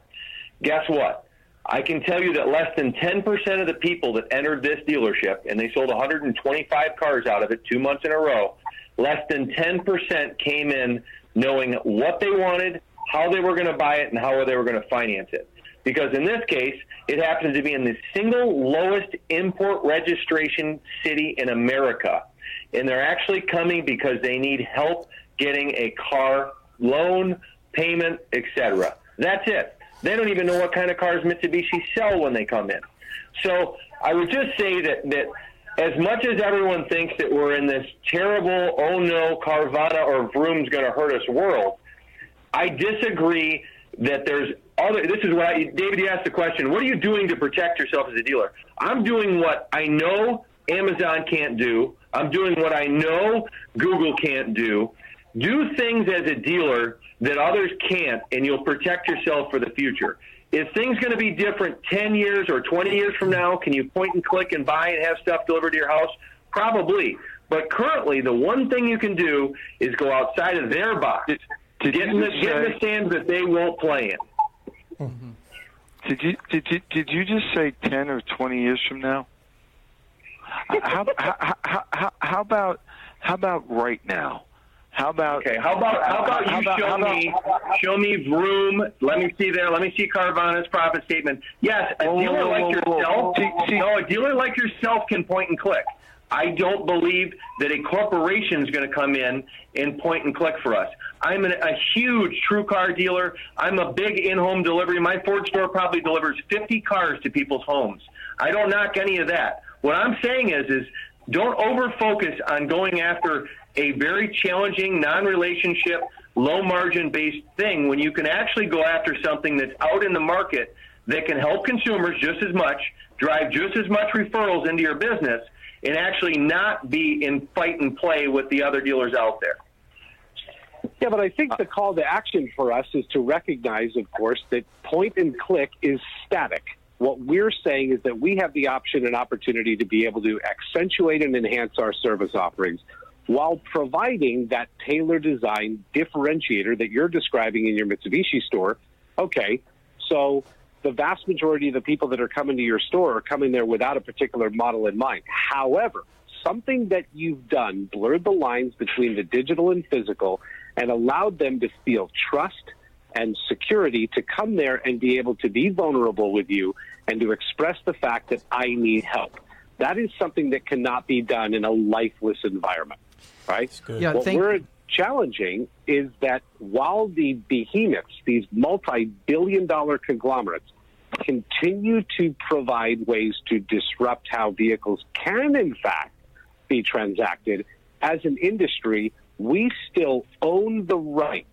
Guess what? I can tell you that less than 10% of the people that entered this dealership, and they sold 125 cars out of it 2 months in a row, less than 10% came in knowing what they wanted, how they were going to buy it, and how they were going to finance it. Because in this case, it happens to be in the single lowest import registration city in America. And they're actually coming because they need help getting a car loan, payment, etc. That's it. They don't even know what kind of cars Mitsubishi sell when they come in. So I would just say that as much as everyone thinks that we're in this terrible, oh no, Carvana or Vroom's going to hurt us world, I disagree that there's this is why, David, you asked the question, what are you doing to protect yourself as a dealer? I'm doing what I know Amazon can't do. I'm doing what I know Google can't do. Do things as a dealer that others can't, and you'll protect yourself for the future. Is things going to be different 10 years or 20 years from now? Can you point and click and buy and have stuff delivered to your house? Probably. But currently, the one thing you can do is go outside of their box to get in the stands that they won't play in. Mm-hmm. Did you just say 10 or 20 years from now? How about right now? How about okay? Show me Vroom. Let me see there. Let me see Carvana's profit statement. Yes, a dealer like yourself can point and click. I don't believe that a corporation is going to come in and point and click for us. I'm a huge True Car dealer. I'm a big in-home delivery. My Ford store probably delivers 50 cars to people's homes. I don't knock any of that. What I'm saying is don't over-focus on going after a very challenging, non-relationship, low-margin-based thing when you can actually go after something that's out in the market that can help consumers just as much, drive just as much referrals into your business, and actually not be in fight and play with the other dealers out there. Yeah, but I think the call to action for us is to recognize, of course, that point and click is static. What we're saying is that we have the option and opportunity to be able to accentuate and enhance our service offerings while providing that tailored design differentiator that you're describing in your Mitsubishi store. Okay, so the vast majority of the people that are coming to your store are coming there without a particular model in mind. However, something that you've done blurred the lines between the digital and physical and allowed them to feel trust and security to come there and be able to be vulnerable with you and to express the fact that I need help. That is something that cannot be done in a lifeless environment, right? Yeah, what we're challenging is that while the behemoths, these multi-billion-dollar conglomerates, continue to provide ways to disrupt how vehicles can, in fact, be transacted, as an industry, we still own the right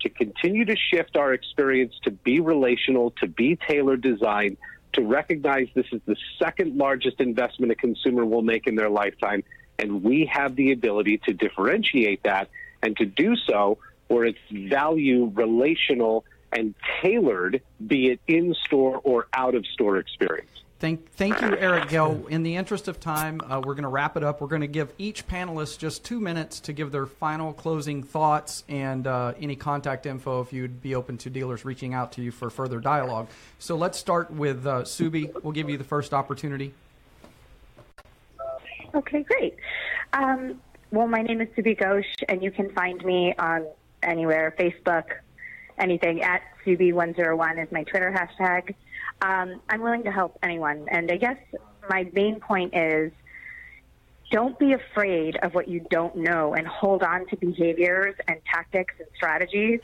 to continue to shift our experience to be relational, to be tailored design, to recognize this is the second largest investment a consumer will make in their lifetime, and we have the ability to differentiate that and to do so where it's value, relational, and tailored, be it in-store or out-of-store experience. Thank you, Erich Gail. In the interest of time, we're going to wrap it up. We're going to give each panelist just 2 minutes to give their final closing thoughts and any contact info if you'd be open to dealers reaching out to you for further dialogue. So let's start with Subi. We'll give you the first opportunity. Okay, great. Well, my name is Subi Ghosh, and you can find me on anywhere, Facebook, anything, at Subi101 is my Twitter hashtag. I'm willing to help anyone. And I guess my main point is don't be afraid of what you don't know and hold on to behaviors and tactics and strategies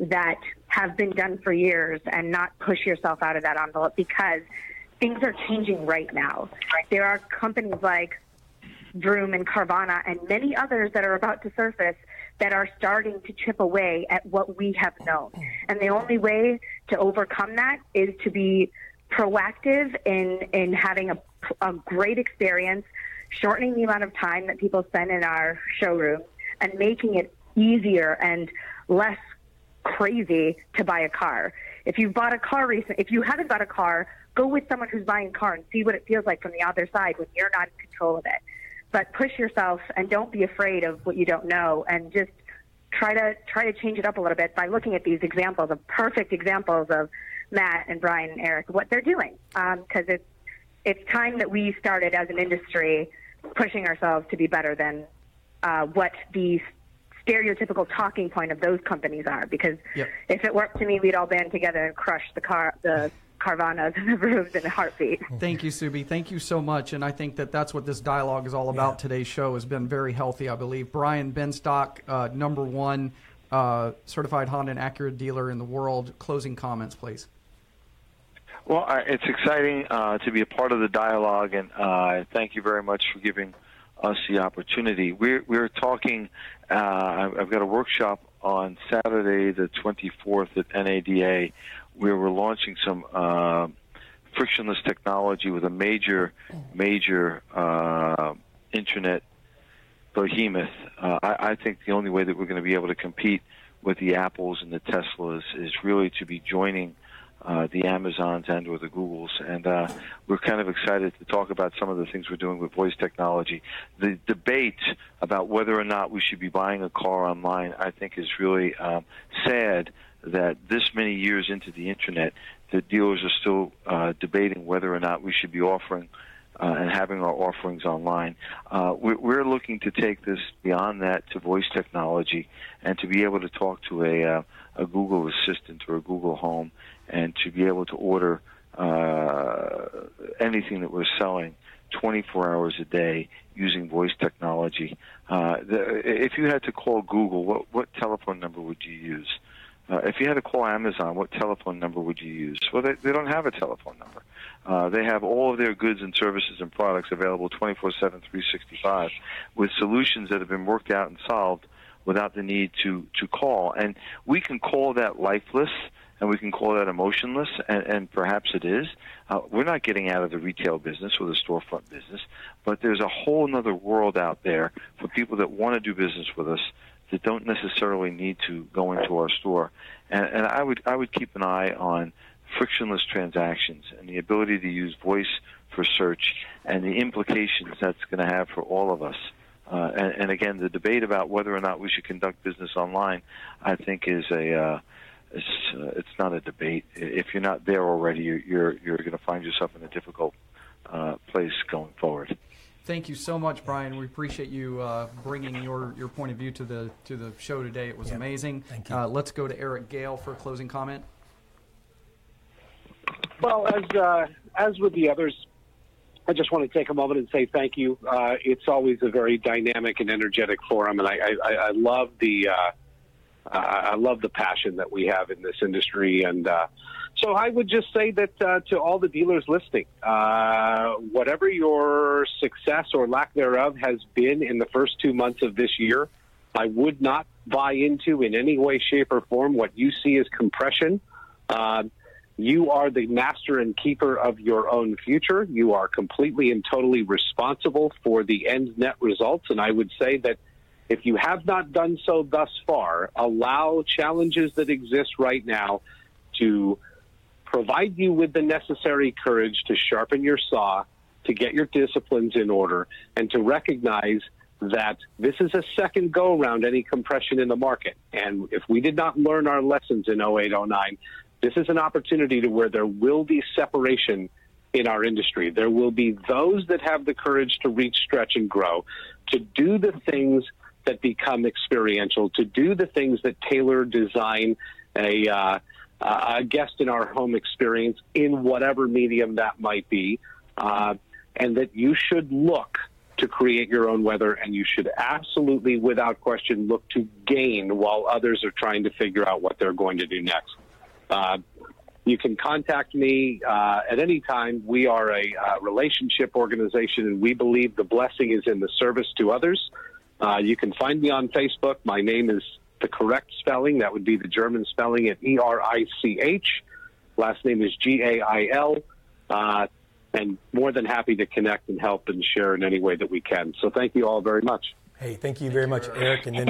that have been done for years and not push yourself out of that envelope because things are changing right now. There are companies like Vroom and Carvana and many others that are about to surface that are starting to chip away at what we have known. And the only way to overcome that is to be proactive in having a great experience, shortening the amount of time that people spend in our showroom, and making it easier and less crazy to buy a car. If you've bought a car recently, if you haven't bought a car, go with someone who's buying a car and see what it feels like from the other side when you're not in control of it. But push yourself and don't be afraid of what you don't know, and just try to change it up a little bit by looking at these examples of perfect examples of Matt and Brian and Erich, what they're doing. Because it's time that we started as an industry pushing ourselves to be better than what the stereotypical talking point of those companies are. Because if it were up to me, we'd all band together and crush the Carvanas and the Vrooms in a heartbeat. Thank you, Subi. Thank you so much. And I think that that's what this dialogue is all about. Today's show has been very healthy, I believe. Brian Benstock, number one certified Honda and Acura dealer in the world. Closing comments, please. Well, it's exciting to be a part of the dialogue, and thank you very much for giving us the opportunity. We're talking, I've got a workshop on Saturday the 24th at NADA, where we're launching some frictionless technology with a major internet behemoth. I think the only way that we're going to be able to compete with the Apples and the Teslas is really to be joining the Amazons and or the Googles. And we're kind of excited to talk about some of the things we're doing with voice technology. The debate about whether or not we should be buying a car online, I think, is really sad that this many years into the internet, the dealers are still debating whether or not we should be offering and having our offerings online. We're looking to take this beyond that to voice technology and to be able to talk to a Google Assistant or a Google Home and to be able to order anything that we're selling 24 hours a day using voice technology. If you had to call Google, what telephone number would you use? If you had to call Amazon, what telephone number would you use? Well, they don't have a telephone number. They have all of their goods and services and products available 24/7, 365, with solutions that have been worked out and solved without the need to call. And we can call that lifeless, and we can call that emotionless, and perhaps it is. We're not getting out of the retail business or the storefront business, but there's a whole other world out there for people that want to do business with us that don't necessarily need to go into our store. And I would keep an eye on frictionless transactions and the ability to use voice for search and the implications that's going to have for all of us. And again, the debate about whether or not we should conduct business online, I think, is it's not a debate. If you're not there already, you're going to find yourself in a difficult place going forward. Thank you so much, Brian. We appreciate you bringing your point of view to the show today. It was amazing. Thank you. Let's go to Erich Gail for a closing comment. Well, as with the others, I just want to take a moment and say thank you. It's always a very dynamic and energetic forum, and I love the passion that we have in this industry. And so I would just say that to all the dealers listening, whatever your success or lack thereof has been in the first 2 months of this year, I would not buy into in any way, shape, or form what you see as compression. You are the master and keeper of your own future. You are completely and totally responsible for the end net results. And I would say that if you have not done so thus far, allow challenges that exist right now to provide you with the necessary courage to sharpen your saw, to get your disciplines in order, and to recognize that this is a second go-around any compression in the market. And if we did not learn our lessons in 08, 09, this is an opportunity to where there will be separation in our industry. There will be those that have the courage to reach, stretch, and grow, to do the things that become experiential, to do the things that tailor design a guest in our home experience in whatever medium that might be, and that you should look to create your own weather, and you should absolutely, without question, look to gain while others are trying to figure out what they're going to do next. You can contact me at any time. We are a relationship organization, and we believe the blessing is in the service to others. You can find me on Facebook. My name is the correct spelling. That would be the German spelling at E-R-I-C-H. Last name is G-A-I-L. And more than happy to connect and help and share in any way that we can. So thank you all very much. Hey, thank you very much, Erich. And then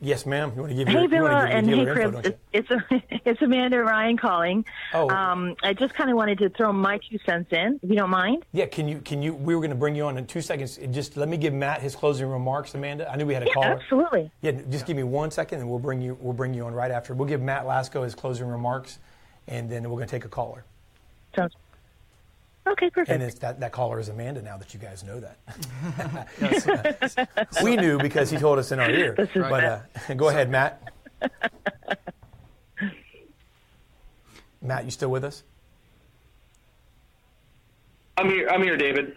yes, ma'am. You want to give your Hey, Bill, and hey, Chris. It's Amanda Ryan calling. Oh. I just kind of wanted to throw my 2 cents in, if you don't mind. Yeah, can you? We were going to bring you on in 2 seconds. Just let me give Matt his closing remarks, Amanda. I knew we had a caller. Absolutely. Yeah, just give me 1 second, and we'll bring you on right after. We'll give Matt Lasco his closing remarks, and then we're going to take a caller. Sounds okay, perfect. And it's that caller is Amanda now that you guys know that. We knew because he told us in our ear. But go ahead, Matt. Matt, you still with us? I'm here, David.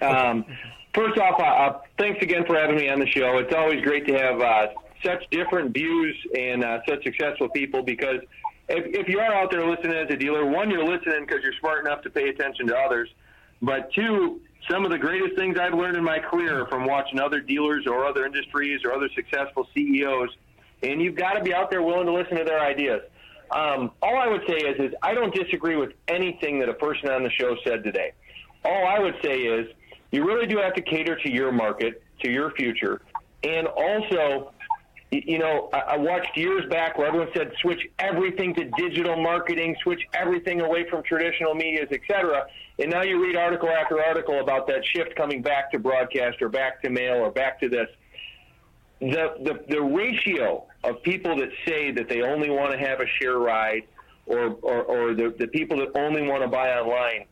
First off, thanks again for having me on the show. It's always great to have such different views and such successful people, because if you are out there listening as a dealer, one, you're listening because you're smart enough to pay attention to others. But two, some of the greatest things I've learned in my career from watching other dealers or other industries or other successful CEOs, and you've got to be out there willing to listen to their ideas. All I would say is I don't disagree with anything that a person on the show said today. All I would say is you really do have to cater to your market, to your future, and also, you know, I watched years back where everyone said switch everything to digital marketing, switch everything away from traditional medias, et cetera. And now you read article after article about that shift coming back to broadcast or back to mail or back to this. The ratio of people that say that they only want to have a share ride or the people that only want to buy online,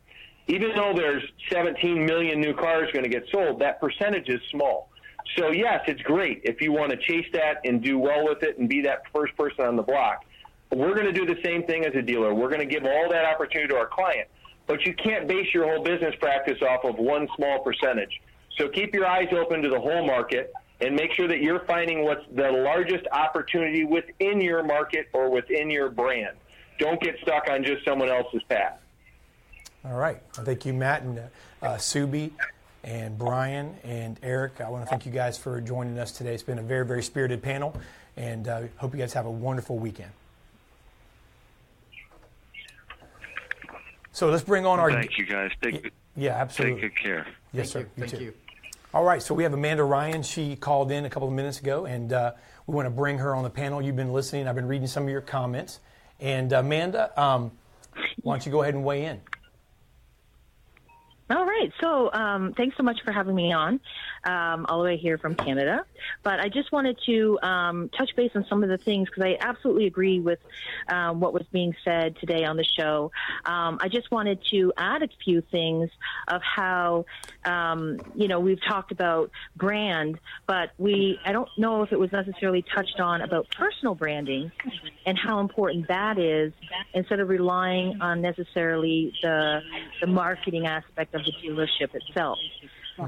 even though there's 17 million new cars going to get sold, that percentage is small. So, yes, it's great if you want to chase that and do well with it and be that first person on the block. We're going to do the same thing as a dealer. We're going to give all that opportunity to our client. But you can't base your whole business practice off of one small percentage. So keep your eyes open to the whole market and make sure that you're finding what's the largest opportunity within your market or within your brand. Don't get stuck on just someone else's path. All right. Well, thank you, Matt and Subi, and Brian and Erich. I want to thank you guys for joining us today. It's been a very, very spirited panel, and hope you guys have a wonderful weekend. So let's bring on our... Thank you, guys. Yeah, absolutely. Take good care. Yes, sir. Thank you. All right, so we have Amanda Ryan. She called in a couple of minutes ago, and we want to bring her on the panel. You've been listening. I've been reading some of your comments. And Amanda, why don't you go ahead and weigh in? All right. So thanks so much for having me on, all the way here from Canada. But I just wanted to touch base on some of the things, because I absolutely agree with what was being said today on the show. I just wanted to add a few things of how, you know, we've talked about brand, but I don't know if it was necessarily touched on about personal branding and how important that is, instead of relying on necessarily the marketing aspect of the dealership itself,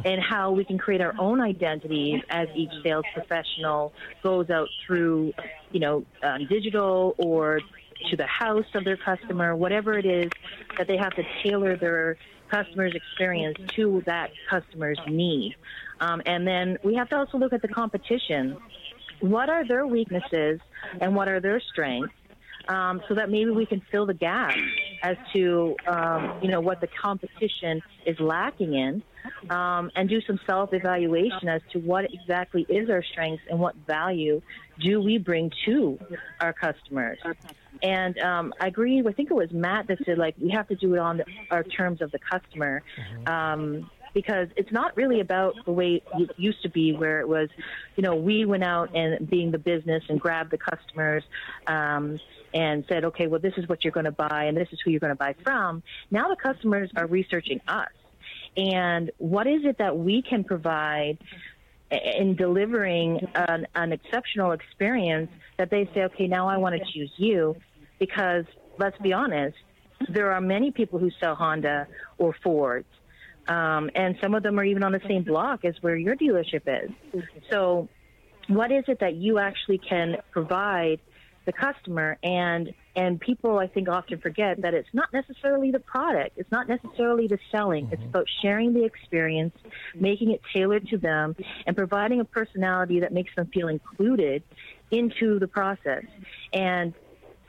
and how we can create our own identities as each sales professional goes out through, you know, digital or to the house of their customer, whatever it is that they have to tailor their customer's experience to that customer's need. And then we have to also look at the competition. What are their weaknesses and what are their strengths? so that maybe we can fill the gap as to, you know, what the competition is lacking in, and do some self-evaluation as to what exactly is our strengths and what value do we bring to our customers. And I agree, I think it was Matt that said, like, we have to do it on our terms of the customer, because it's not really about the way it used to be, where it was, you know, we went out and being the business and grabbed the customers and said, okay, well, this is what you're going to buy and this is who you're going to buy from. Now the customers are researching us. And what is it that we can provide in delivering an exceptional experience that they say, okay, now I want to choose you? Because let's be honest, there are many people who sell Honda or Fords. And some of them are even on the same block as where your dealership is. So what is it that you actually can provide the customer? And people, I think, often forget that it's not necessarily the product. It's not necessarily the selling. Mm-hmm. It's about sharing the experience, making it tailored to them, and providing a personality that makes them feel included into the process. And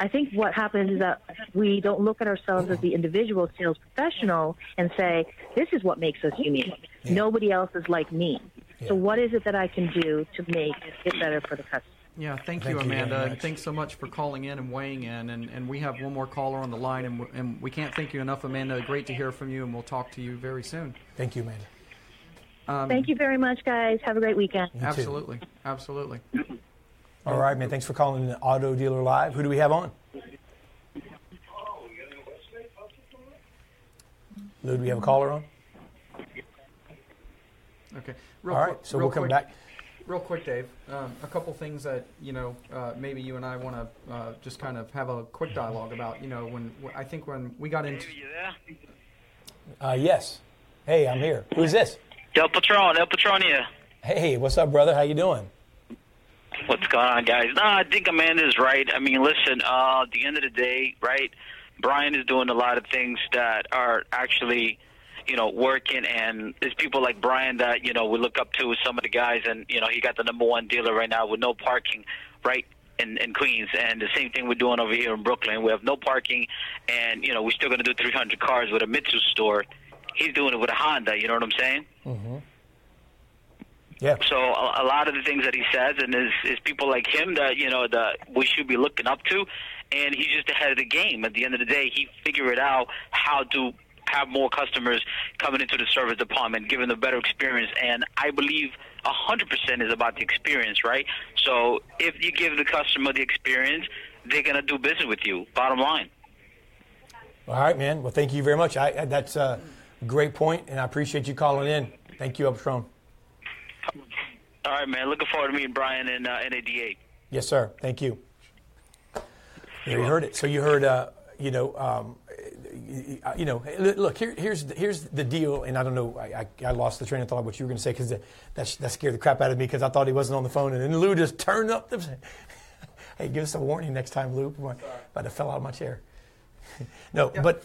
I think what happens is that we don't look at ourselves as the individual sales professional and say, this is what makes us unique. Yeah. Nobody else is like me. Yeah. So what is it that I can do to make it better for the customer? Yeah, thank you, Amanda. And thanks so much for calling in and weighing in. And we have one more caller on the line, and we can't thank you enough, Amanda. Great to hear from you, and we'll talk to you very soon. Thank you, Amanda. Thank you very much, guys. Have a great weekend. Absolutely, absolutely. All right, man. Thanks for calling in Auto Dealer Live. Who do we have on? Lou, do we have a caller on? Okay. All right, so we'll come back. Real quick, Dave. A couple things that, you know, maybe you and I want to just kind of have a quick dialogue about. You know, when we got into. Hey, you there? Yes. Hey, I'm here. Who's this? Del Patron. Del Patron here. Hey, what's up, brother? How you doing? What's going on, guys? No, I think Amanda's right. I mean, listen, at the end of the day, right, Brian is doing a lot of things that are actually, you know, working, and there's people like Brian that, you know, we look up to, some of the guys, and, you know, he got the #1 dealer right now with no parking, right, in Queens, and the same thing we're doing over here in Brooklyn. We have no parking, and, you know, we're still going to do 300 cars with a Mitsu store. He's doing it with a Honda, you know what I'm saying? Mm-hmm. Yeah. So a lot of the things that he says, and is people like him that, you know, that we should be looking up to, and he's just ahead of the game. At the end of the day, he figured out how to have more customers coming into the service department, giving them better experience, and I believe 100% is about the experience, right? So if you give the customer the experience, they're going to do business with you, bottom line. All right, man. Well, thank you very much. That's a great point, and I appreciate you calling in. Thank you, Upstrom. All right, man. Looking forward to meeting Brian in NADA. Yes, sir. Thank you. You heard it. So you heard, look, here's the deal. And I don't know, I lost the train of thought of what you were going to say, because that scared the crap out of me, because I thought he wasn't on the phone. And then Lou just turned up the – hey, give us a warning next time, Lou. Come on. But I fell out of my chair. No, yeah. But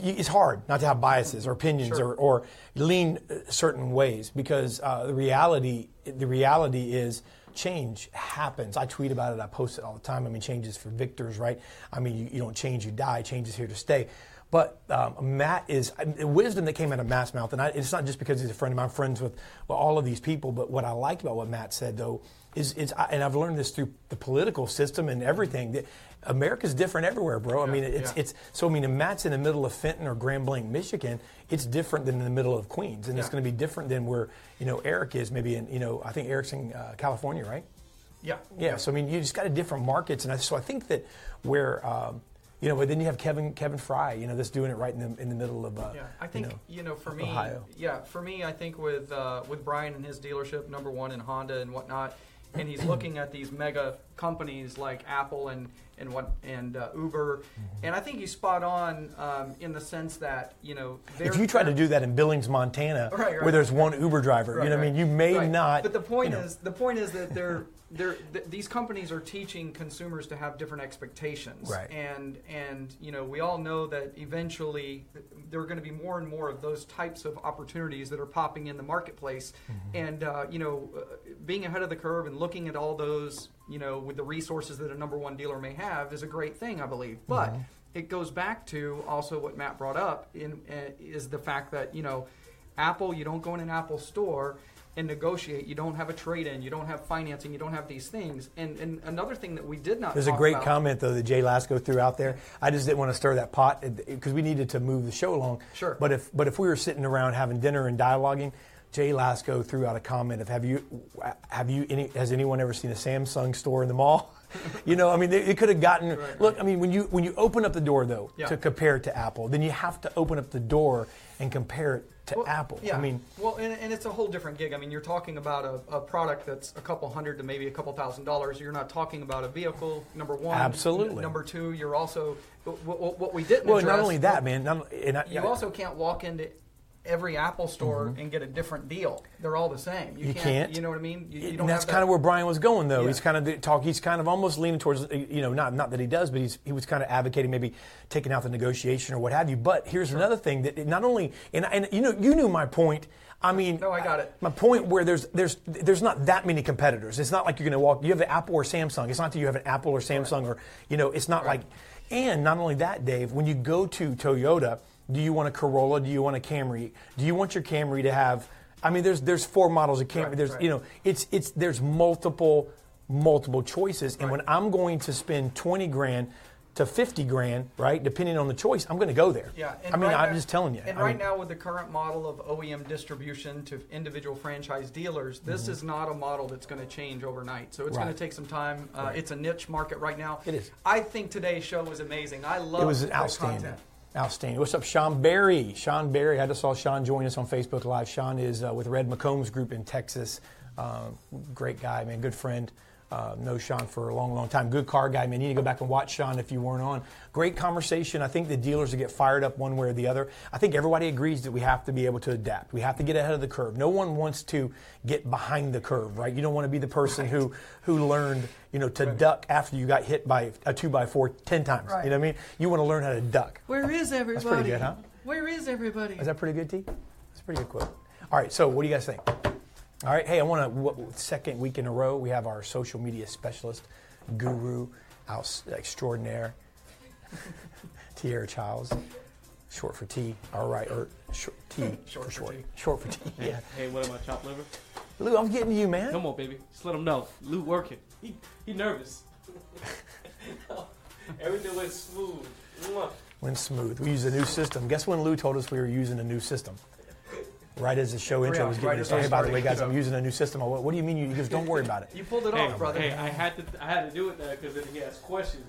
it's hard not to have biases or opinions, sure, or lean certain ways, because the reality is change happens. I tweet about it. I post it all the time. I mean, change is for victors, right? I mean, you don't change, you die. Change is here to stay. But Matt is wisdom that came out of Matt's mouth, and it's not just because he's a friend of mine. I'm friends with all of these people, but what I liked about what Matt said, though, is and I've learned this through the political system and everything, that America's different everywhere, bro. Yeah, I mean, it's so. I mean, if Matt's in the middle of Fenton or Grand Blanc, Michigan, it's different than in the middle of Queens, and It's going to be different than where, you know, Eric is. Maybe in, you know, I think Eric's in California, right? Yeah. Yeah. So I mean, you just got different markets, and so I think that where. You know, but then you have Kevin Fry, you know, that's doing it right in the middle of Ohio. Yeah, I think, Ohio. Yeah, for me, I think with Brian and his dealership, #1 in Honda and whatnot, and he's looking at these mega companies like Apple and Uber, and I think he's spot on in the sense that, you know, if you try to do that in Billings, Montana, right, where there's one Uber driver, you know what I mean, you may not. But the point is that they're. These companies are teaching consumers to have different expectations, right. and you know, we all know that eventually there are going to be more and more of those types of opportunities that are popping in the marketplace, mm-hmm. and being ahead of the curve and looking at all those, you know, with the resources that a number one dealer may have is a great thing, I believe. But it goes back to also what Matt brought up is the fact that, you know, Apple, you don't go in an Apple store and negotiate. You don't have a trade-in. You don't have financing. You don't have these things. And another thing that we did not There's a great comment, though, that Jay Lasco threw out there. I just didn't want to stir that pot because we needed to move the show along. Sure. But if we were sitting around having dinner and dialoguing, Jay Lasco threw out a comment of, has anyone ever seen a Samsung store in the mall? You know, I mean, it could have gotten. Right. Look, I mean, when you open up the door though to compare it to Apple, then you have to open up the door and compare it to Apple. Yeah. I mean, and it's a whole different gig. I mean, you're talking about a product that's a couple hundred to maybe a couple $1,000s. You're not talking about a vehicle. Number one, absolutely. Number two, you're also what we didn't. Well, address, not only that, man. You also can't walk into every Apple store and get a different deal. They're all the same. You can't. You know what I mean? You don't and that's kind of where Brian was going, though. Yeah. He's kind of almost leaning towards, you know, not that he does, but he was kind of advocating maybe taking out the negotiation or what have you. But here's another thing that not only and you know, you knew my point. I mean, no, I got it. My point where there's not that many competitors. It's not like you're going to walk. You have an Apple or Samsung. It's not that you have an Apple or Samsung or you know. It's not like. And not only that, Dave. When you go to Toyota. Do you want a Corolla? Do you want a Camry? Do you want your Camry to have? I mean, there's four models of Camry. You know, it's there's multiple choices. And when I'm going to spend $20,000 to $50,000, right, depending on the choice, I'm going to go there. Yeah. I mean, I'm just telling you. And right now, with the current model of OEM distribution to individual franchise dealers, this is not a model that's going to change overnight. So it's going to take some time. It's a niche market right now. It is. I think today's show was amazing. I love it. It was outstanding. Outstanding. What's up, Sean Barry? Sean Barry, I just saw Sean join us on Facebook Live. Sean is with Red McCombs Group in Texas. Great guy, man. Good friend. Knows Sean for a long, long time. Good car guy, man. You need to go back and watch Sean if you weren't on. Great conversation. I think the dealers will get fired up one way or the other. I think everybody agrees that we have to be able to adapt. We have to get ahead of the curve. No one wants to get behind the curve, right? You don't want to be the person who learned, you know, to duck after you got hit by a 2x4 10 times. Right. You know what I mean? You want to learn how to duck. Where is everybody? That's pretty good, huh? Where is everybody? Is that pretty good, T? That's a pretty good quote. All right, so what do you guys think? All right, hey, I want to, second week in a row, we have our social media specialist, guru, extraordinaire, Tierra Childs, short for T, all right, or T. Short for T, yeah. Hey, what about chopped liver? Lou, I'm getting you, man. Come on, baby, just let him know. Lou working. He nervous. Everything went smooth. Went smooth. We used a new system. Guess when Lou told us we were using a new system? Right as the show intro was getting started. Hey, by the way, guys, I'm using a new system. What do you mean? You just don't worry about it. You pulled it off, brother. Hey, I had to do it there because then he asked questions.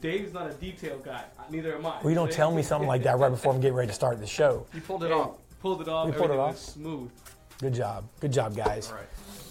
Dave's not a detail guy. Neither am I. Well, you don't tell me something like that right before I'm getting ready to start the show. You pulled it off. Pulled it off. Everything was smooth. Good job. Good job, guys. All right.